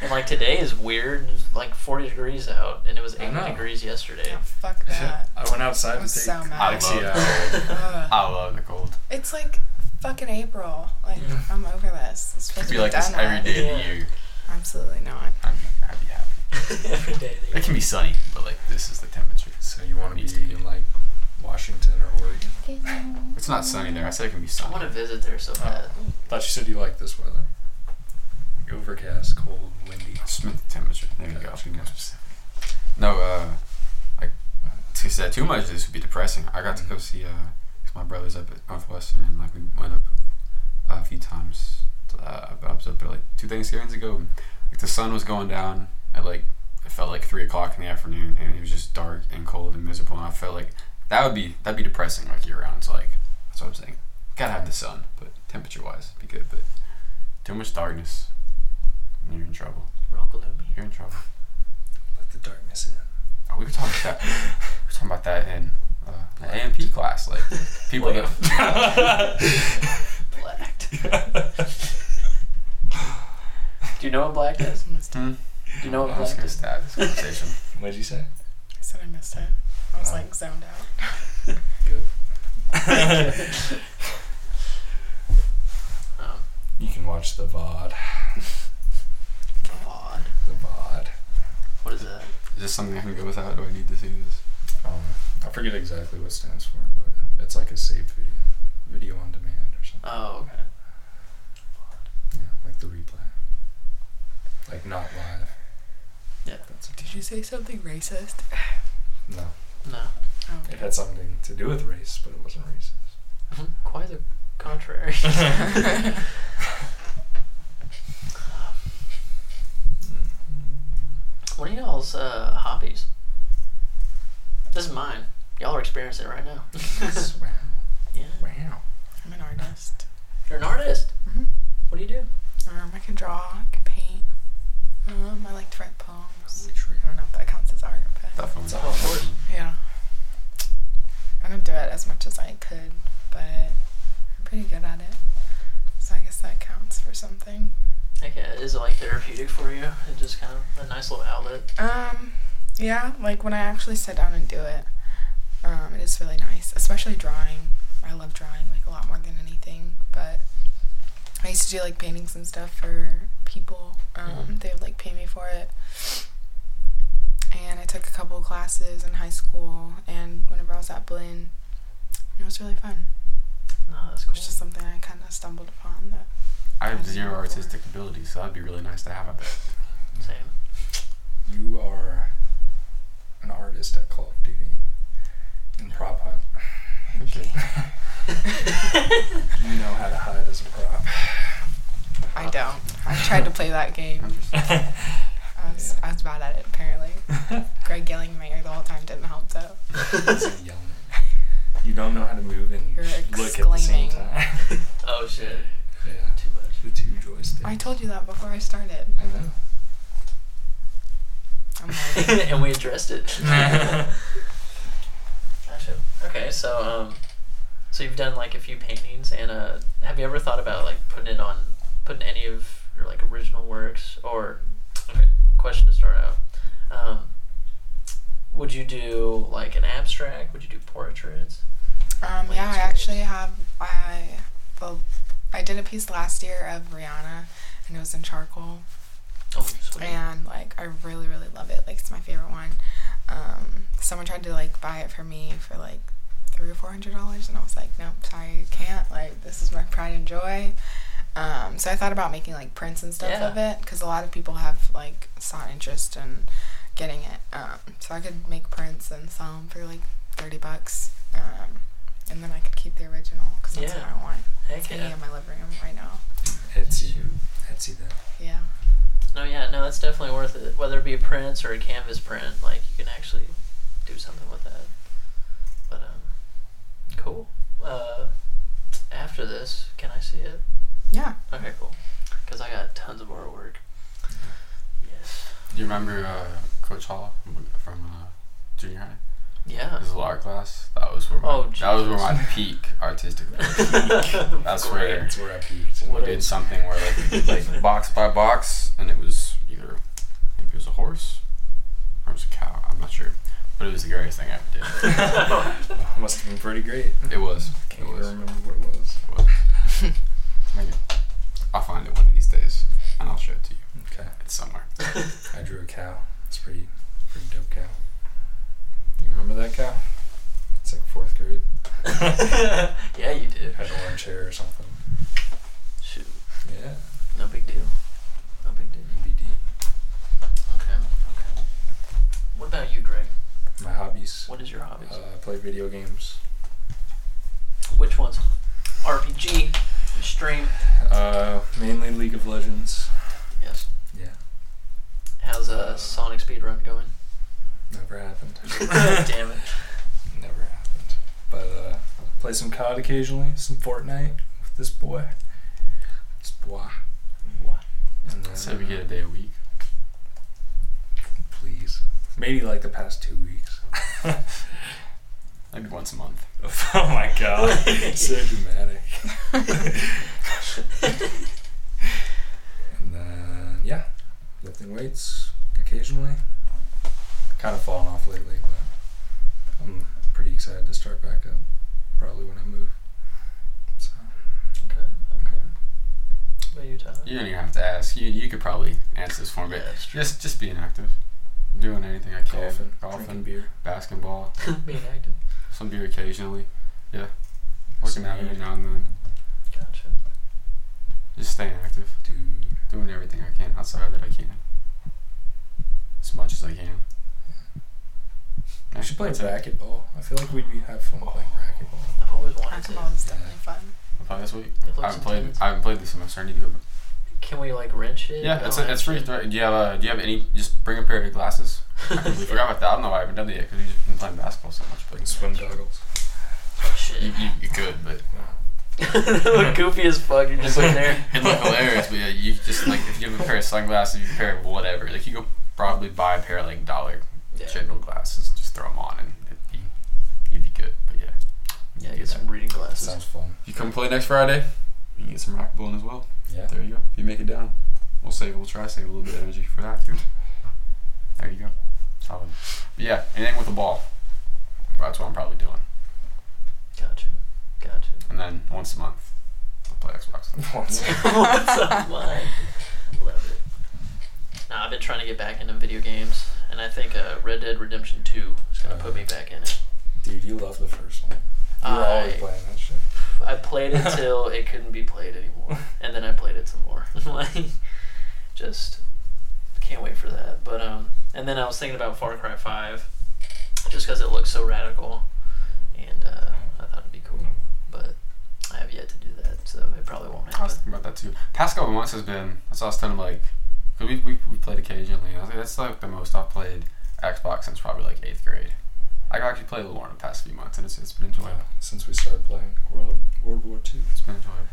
And, like, today is weird. It was, like, forty degrees out, and it was eighty degrees yesterday. Yeah, fuck that. I went outside to take so I love, I love the cold. It's, like, fucking April. Like, yeah. I'm over this. It's supposed it could be, to be like this every day yeah. of the year. Absolutely not. I'd be, be happy. Every day of the year. It can be sunny, but, like, this is the temperature. So you want to be, in, like... Washington or Oregon. It's not sunny there. I said it can be sunny. I want to visit there so bad. Oh, I thought you said you like this weather. Overcast, cold, windy. Smith temperature. There you go. No, uh, like, to say too much of this would be depressing. I got to go see, uh, cause my brother's up at Northwestern, and, like, we went up a few times. Uh, I was up there, like, two Thanksgivings ago. Like, the sun was going down at, like, it felt like three o'clock in the afternoon, and it was just dark and cold and miserable, and I felt like That would be that'd be depressing like year round. So like that's what I'm saying. Gotta have the sun, but temperature wise, be good. But too much darkness, and you're in trouble. Real gloomy. You're in trouble. Let the darkness in. Oh, we were talking about that. we were talking about that in uh, an A M P class. Like people that blacked. Do you know what blacked is? Hmm? Do you know what blacked is? I was gonna stab this conversation. What did you say? I said I missed it. I was, like, zoned out. Good. um, you can watch the V O D. The V O D. The V O D. What is that? Is this something I can go without? Do I need to see this? Um, I forget exactly what it stands for, but it's like a saved video. Like video on demand or something. Oh, okay. Yeah, like the replay. Like, not live. Yeah. That's Did you say something racist? No. No. Oh, okay. It had something to do with race, but it wasn't racist. Quite the contrary. mine. Y'all are experiencing it right now. Wow. Yeah. Wow. I'm an artist. You're an artist? Mm-hmm. What do you do? Um, I can draw, I can paint. Um, I like to write poems. I don't know if that counts as art, but definitely. It's all important. Yeah. I don't do it as much as I could, but I'm pretty good at it. So I guess that counts for something. Okay, is it like therapeutic for you? It's just kind of a nice little outlet? Um, yeah, like when I actually sit down and do it, um, it is really nice, especially drawing. I love drawing like a lot more than anything, but I used to do like paintings and stuff for people. Um, mm-hmm. They would like pay me for it. And I took a couple of classes in high school and whenever I was at Blinn, it was really fun. Oh, that's cool. It's just something I kind of stumbled upon. That I have zero artistic for. ability, so that'd be really nice to have at that. Same. You are an artist at Call of Duty and prop hunt. Okay. You know how to hide as a prop. I don't. I tried to play that game. I was yeah. I was bad at it apparently. Greg yelling at my ear the whole time didn't help though. Yelling. You don't know how to move and You're look at the same time. Oh shit. Yeah. Too much. The two joysticks. I told you that before I started. I know. I'm learning. And we addressed it. Gotcha. Okay, so um, so you've done like a few paintings, and uh, have you ever thought about like putting it on, putting any of your like original works or? Okay, question to start out. Um, would you do like an abstract? Would you do portraits? Um, yeah, I actually have. I well, I did a piece last year of Rihanna, and it was in charcoal. Oh, sweet. And like, I really, really love it. Like, it's my favorite one. Um, someone tried to like buy it for me for like three or four hundred dollars, and I was like, nope, sorry, you can't. Like, this is my pride and joy. Um, so I thought about making, like, prints and stuff yeah. of it, because a lot of people have, like, sought interest in getting it. Um, so I could make prints and sell them for, like, thirty bucks, um, and then I could keep the original, because that's yeah. what I want. Heck it's yeah. hanging in my living room right now. Etsy. Etsy, that. Yeah. No, yeah, no, that's definitely worth it. Whether it be a print or a canvas print, like, you can actually do something with that. But, um, cool. Uh, after this, can I see it? Yeah. Okay, cool. Because I got tons of artwork. Yes. Do you remember uh, Coach Hall from uh, junior high? Yeah. His art class. That was where my oh, that was where my peak artistic ability. That's where that's where I peaked. And we did something where like we did like box by box, and it was either I think it was a horse or it was a cow. I'm not sure, but it was the greatest thing I ever did. Must have been pretty great. It was. I can't it was. remember what it was. It was. Maybe. I'll find it one of these days, and I'll show it to you. Okay. It's somewhere. I drew a cow. It's pretty, pretty dope cow. You remember that cow? It's like fourth grade. Yeah, you did. Had an orange hair or something. Shoot. Yeah. No big deal. No big deal. B B D. Okay, okay. What about you, Greg? My hobbies. What is your hobbies? Uh, I play video games. Which ones? R P G. Stream. Uh, mainly League of Legends. Yes. Yeah. How's a uh, Sonic speedrun going? Never happened. Damn it. Never happened. But uh, play some C O D occasionally, some Fortnite with this boy. This boy. What? And then so we get a day a week. Please. Maybe like the past two weeks. Maybe once a month. Oh my god. So dramatic. And then, yeah. Lifting weights occasionally. Kind of fallen off lately, but I'm pretty excited to start back up. Probably when I move. So. Okay, okay. What are you talking about? You don't even have to ask. You you could probably answer this for me. Yeah, just, just being active. Doing anything I can. Golfing. Golfing, beer. Basketball. Being active. Some beer occasionally, yeah. Working out every now and then. Gotcha. Just staying active, dude. Doing everything I can outside that I can, as much as I can. Yeah. I should play racquetball. I feel like we'd be have fun oh. playing racquetball. I've always wanted to. Racquetball is definitely yeah. fun. I'll play this week. I haven't played. Things. I haven't played this semester. I need to go. Can we like wrench it? Yeah, it's it's free. Do you have a, Do you have any? Just bring a pair of glasses. Forgot about that. I don't know why I haven't done it yet because you've been playing basketball so much. But swim goggles. Oh, shit. You, you, you could, but. They look goofy as fuck. You're just like there. It'd look hilarious, but yeah, you just like if you have a pair of sunglasses, you have a pair of whatever. Like you could probably buy a pair of like dollar yeah. general glasses, just throw them on, and it'd be you'd be good. But yeah, yeah, you get some reading glasses. Sounds fun. You come play next Friday. You can get some racquetballing as well. Yeah, there you go. If you make it down, we'll save. We'll try to save a little bit of energy for that too. There you go. Solid. But yeah, anything with a ball. That's what I'm probably doing. Gotcha. Gotcha. And then once a month, I'll play Xbox. Once a month. Love it. Nah, I've been trying to get back into video games, and I think uh, Red Dead Redemption two is going to put me back in it. Dude, you love the first one. You were always playing that shit. I played it till it couldn't be played anymore, and then I played it some more. Like, just can't wait for that. But um, and then I was thinking about Far Cry five, just because it looks so radical, and uh, I thought it'd be cool. But I have yet to do that, so it probably won't happen. I was thinking about that too. Past couple months has been, that's what I was telling him, like, because we, we, we played occasionally, and I was like, that's like the most I've played Xbox since probably like eighth grade. Like, I've actually played a little more in the past few months, and it's it's been enjoyable. Yeah, since we started playing World, World War Two. It's been enjoyable.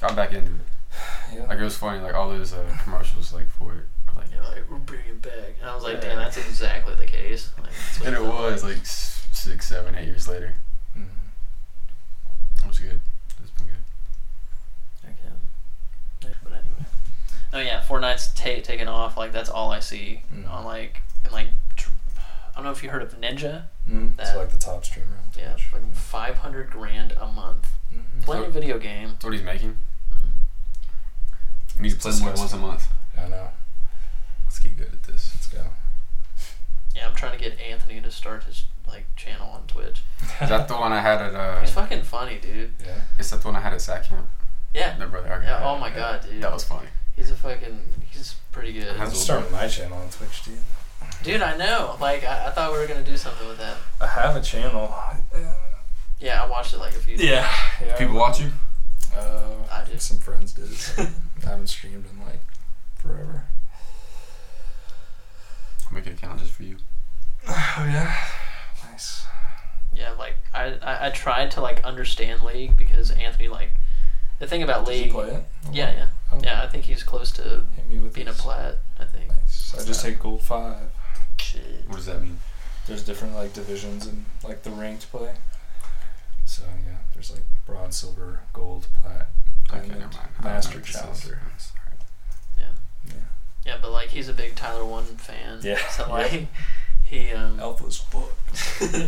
Got back into it. Yeah. Like, it was funny, like, all those uh, commercials, like, for it. Like, yeah, like, we're bringing it back. And I was like, yeah. Damn, that's exactly the case. Like, that's what and it was, like, like, six, seven, eight years later. Mm-hmm. It was good. It's been good. Okay. But anyway. Oh yeah, Fortnite's t- taken off. Like that's all I see mm. on like and like. Tr- I don't know if you heard of Ninja. Mm. That's like the top streamer. Yeah, like five hundred grand a month mm-hmm. playing so, a video game. That's what he's making. Mm-hmm. And he's playing more than once a month. I know. Let's get good at this. Let's go. Yeah, I'm trying to get Anthony to start his like channel on Twitch. Is that the one I had at? Uh, He's fucking funny, dude. Yeah. Is that the one I had at Sack Camp? Yeah. No, brother. Okay. Yeah. Oh my yeah. god, dude. That was funny. He's a fucking. He's pretty good. I'm starting my channel on Twitch, dude. Dude, I know. Like, I, I thought we were gonna do something with that. I have a channel. Yeah, I watched it like a few. Yeah. Times. Yeah. People watch you? Uh, I did. Some friends did. So I haven't streamed in like forever. I'll make an account just for you. Oh yeah. Nice. Yeah, like I, I, I tried to like understand League because Anthony like the thing about League. Did you play it? Oh, yeah, yeah, oh. yeah. I think he's close to being this. a plat. I think. Nice. I just take gold five. Shit. What does that mean? There's different like divisions and like the ranked play. So yeah, there's like bronze, silver, gold, plat, diamond, okay, never mind. master, challenger. Yeah. Yeah. Yeah, but like he's a big Tyler One fan. Yeah. So like. Yeah. He, um, Alpha's book. Yeah.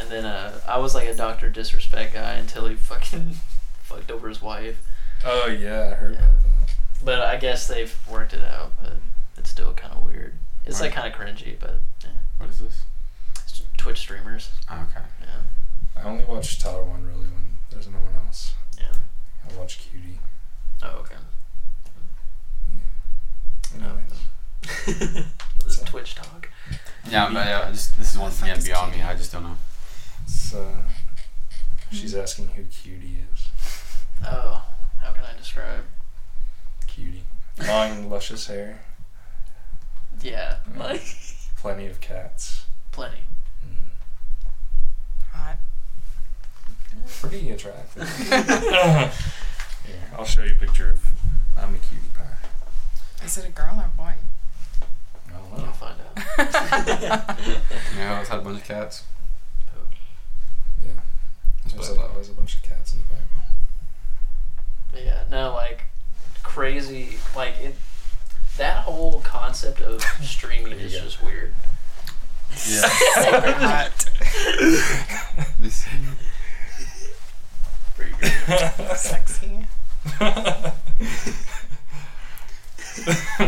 And then uh, I was like a Doctor Disrespect guy until he fucking fucked over his wife. Oh, yeah, I heard yeah. about that. But I guess they've worked it out, but it's still kind of weird. It's right. like kind of cringy, but yeah. What is this? It's Twitch streamers. Oh, okay. Yeah. I only watch Tyler One really when there's no one else. Yeah. I watch Cutie. Oh, okay. Yeah. Anyways. No. This is Twitch talk. Yeah, but yeah, just, this is one thing yeah, beyond me. I just don't know. So, uh, she's asking who Cutie is. Oh, how can I describe? Cutie. Long, luscious hair. Yeah, mm. like. Plenty of cats. Plenty. Mm. Hot. Pretty attractive. Here, I'll show you a picture of. I'm a cutie pie. Is it a girl or a boy? I don't know. You'll find out. Yeah, I always had a bunch of cats. Oh. Yeah. There's always a bunch of cats in the background. But yeah, no, like, crazy, like, it. That whole concept of streaming is just weird. Yeah. Super hot. Pretty good. Sexy.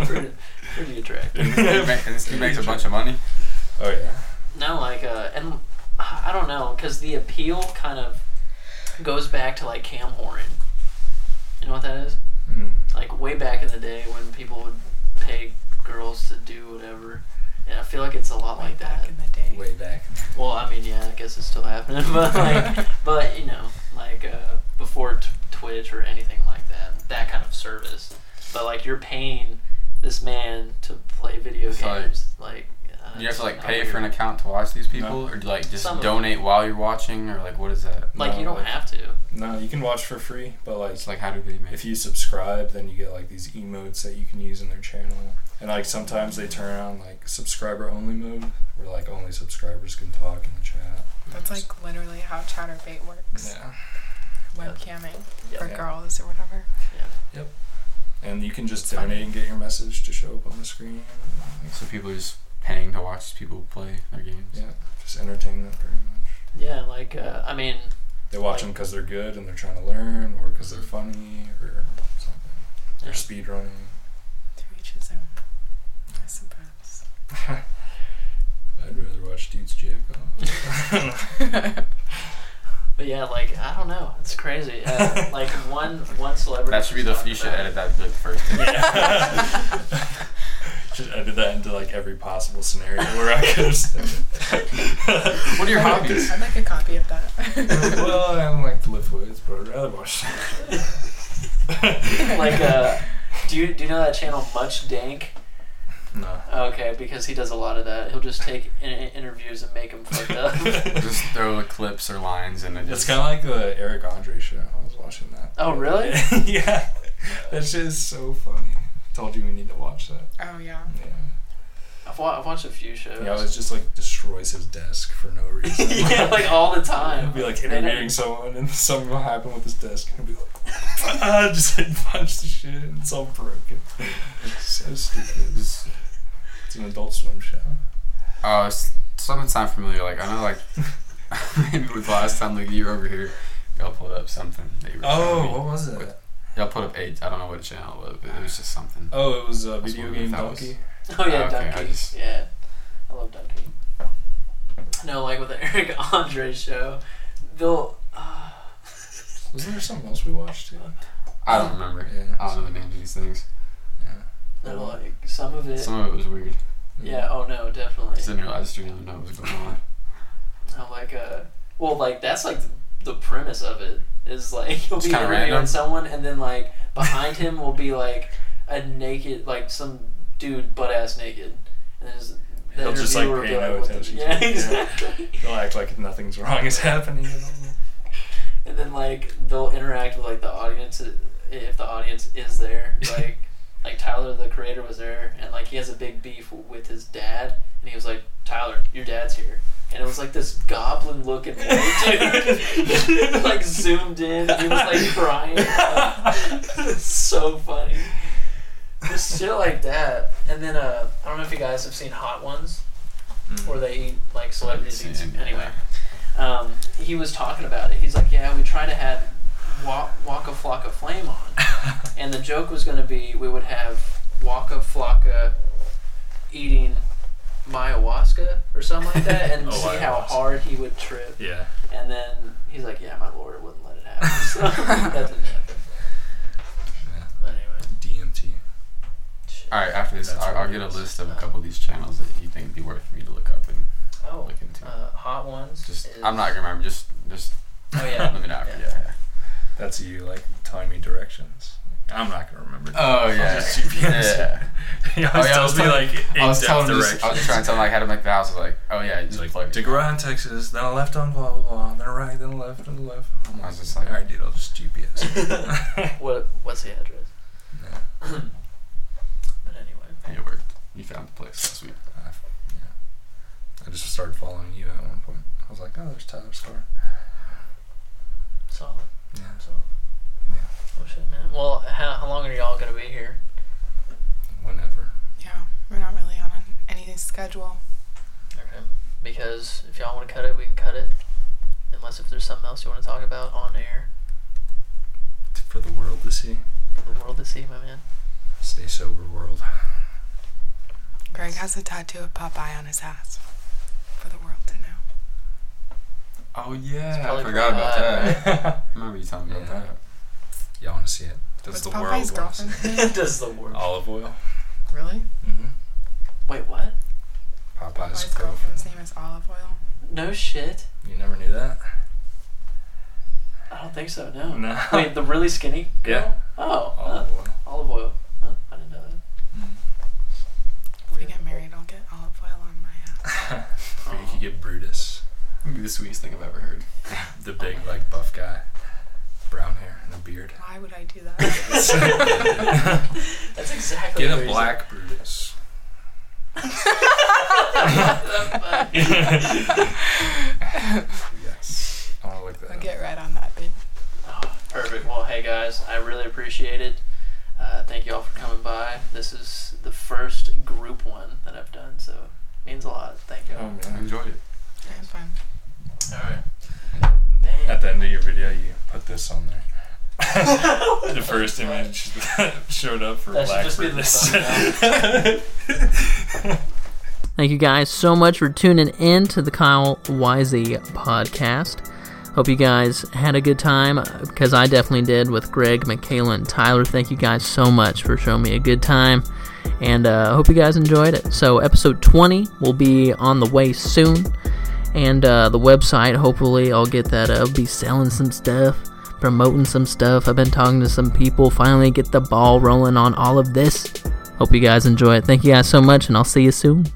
Pretty. Pretty attractive. And this dude makes a bunch of money. Oh yeah. No, like, uh, and I don't know, because the appeal kind of goes back to like cam whoring. You know what that is? Mm. Like way back in the day when people would pay girls to do whatever, and I feel like it's a lot way like that. Way back in the day. Way back. Well, I mean, yeah, I guess it's still happening, but like, but you know, like uh, before t- Twitch or anything like that, that kind of service. But like you're paying. this man to play video it's games. Like, like uh, you have to like pay for an account to watch these people, no. or like just Some donate while you're watching, or like what is that? Like no, you don't like, have to. No, you can watch for free, but like, it's like how do they make? If you subscribe, then you get like these emotes that you can use in their channel, and like sometimes they turn on like subscriber only mode, where like only subscribers can talk in the chat. That's like literally how ChatterBait works. Yeah. Webcamming yep. for yeah. girls or whatever. Yeah. Yep. And you can just it's donate funny. and get your message to show up on the screen. So people are just paying to watch people play their games. Yeah. Just entertainment, pretty much. Yeah, like uh, I mean, they watch like, them because they're good and they're trying to learn, or because they're funny, or something. Yeah. Or speed running. To each his own, I suppose. I'd rather watch dudes jack off. But yeah, like I don't know, it's crazy. Uh, like one one celebrity. That should be the. You should edit that the first. Yeah. Should edit that into like every possible scenario where I could. What are your I'd hobbies? Like, I'd like a copy of that. Well, I don't like to lift weights, but I'd rather watch. Like, uh, do you do you know that channel Much Dank? No. Okay, because he does a lot of that. He'll just take in- interviews and make them fucked up. Just throw clips or lines in it. It's kind of like the Eric Andre show. I was watching that. Oh, really? Yeah. That shit is so funny. I told you we need to watch that. Oh, yeah. Yeah. I've, wa- I've watched a few shows. Yeah, it just like destroys his desk for no reason. Yeah, like all the time. He'll be like interviewing someone and something will happen with his desk and he'll be like, ah, just like punch the shit and it's all broken. It's so stupid. It's, it's an Adult Swim show. Oh, uh, something sounds familiar. Like, I know, like, maybe with last time, like, you were over here, y'all pulled up something. That you were oh, what was it? With, y'all put up eight, I don't know what channel it was, but it was just something. Oh, it was a uh, video game donkey. Oh yeah, oh, okay. Donkey. I just... Yeah, I love Donkey. No, like with the Eric Andre show, they'll. Uh... Wasn't there something else we watched too? I don't remember. Yeah, I don't know the name of these things. Yeah. No, like some of it. Some of it was weird. Yeah. yeah oh no, definitely. I just didn't realize you didn't know what was going on. No, like uh, well, like that's like the premise of it is like he'll be interviewing someone, and then like behind him will be like a naked, like some. Dude, butt ass naked. And he'll just like pay no like, attention the, yeah, to it. Yeah, exactly. They'll act like nothing's wrong is happening. And then like they'll interact with like the audience if the audience is there. Like like Tyler, the creator, was there, and like he has a big beef with his dad, and he was like, Tyler, your dad's here. And it was like this goblin looking dude, like zoomed in. He was like crying. It's so funny. Just shit like that. And then uh, I don't know if you guys have seen Hot Ones, mm. where they eat like celebrities. Anyway, um, he was talking about it. He's like, yeah, we try to have walk, walk a flock of flame on, and the joke was going to be we would have Waka Flocka eating ayahuasca or something like that, and oh, see ayahuasca. How hard he would trip. Yeah. And then he's like, yeah, my lord, I wouldn't let it happen. So that didn't happen. Yeah. But anyway, D M T. Alright, after this, I'll, I'll get a list of a couple of these channels that you think would be worth for me to look up and oh, look into. Uh, Hot Ones. Just, is... I'm not going to remember. Just, just oh, yeah. Let me know. Yeah. Yeah. That's you, like, telling me directions. I'm not going to remember. Oh, yeah. Yeah. Yeah. I was, oh, yeah, was telling me, like, I was telling directions. I was just trying to tell him, like, how to make the house. I was like, oh, yeah. It's like, like, to Grand, Texas, then a left on blah, blah, blah, then a right, then a left, then a left. I was just like, alright, dude, I'll just G P S. What? What's the address? Yeah. It worked. You found the place last week. Uh, yeah. I just started following you at one point. I was like, oh, there's Tyler's car. Solid. Yeah. Solid. Yeah. Oh, shit, man. Well, how, how long are y'all going to be here? Whenever. Yeah. We're not really on any schedule. Okay. Because if y'all want to cut it, we can cut it. Unless if there's something else you want to talk about on air. For the world to see. For the world to see, my man. Stay sober, world. Greg has a tattoo of Popeye on his ass for the world to know. Oh, yeah. I forgot about that. Right? I remember you telling me yeah. about that. Y'all want to see it? Does What's the Popeye's world want to see it? Does the world. Olive oil. Really? Mm-hmm. Wait, what? Popeye's, Popeye's girlfriend. girlfriend's name is Olive Oil. No shit. You never knew that? I don't think so, no. No. Wait, the really skinny girl? Yeah. Oh. Olive uh, oil. Olive oil. Oh, I didn't know that. Mm. be the sweetest thing I've ever heard. The big, oh like, buff guy. Brown hair and a beard. Why would I do that? That's exactly Get a reason. Black Brutus. Yes. I want to look that I'll up. Get right on that, babe. Oh, perfect. Well, hey, guys. I really appreciate it. Uh, thank you all for coming by. This is the first group one that I've done, so it means a lot. Thank you. Oh, man. I enjoyed it. Yeah, it was fun. All right. Man. At the end of your video, you put this on there. The first image showed up for Black Brutus. Thank you guys so much for tuning in to the Kyle Y Z podcast. Hope you guys had a good time, because I definitely did, with Greg, Michaela, and Tyler. Thank you guys so much for showing me a good time, and I uh, hope you guys enjoyed it. So episode twenty will be on the way soon, and uh, the website, hopefully I'll get that up. I'll be selling some stuff, promoting some stuff. I've been talking to some people, finally get the ball rolling on all of this. Hope you guys enjoy it. Thank you guys so much, and I'll see you soon.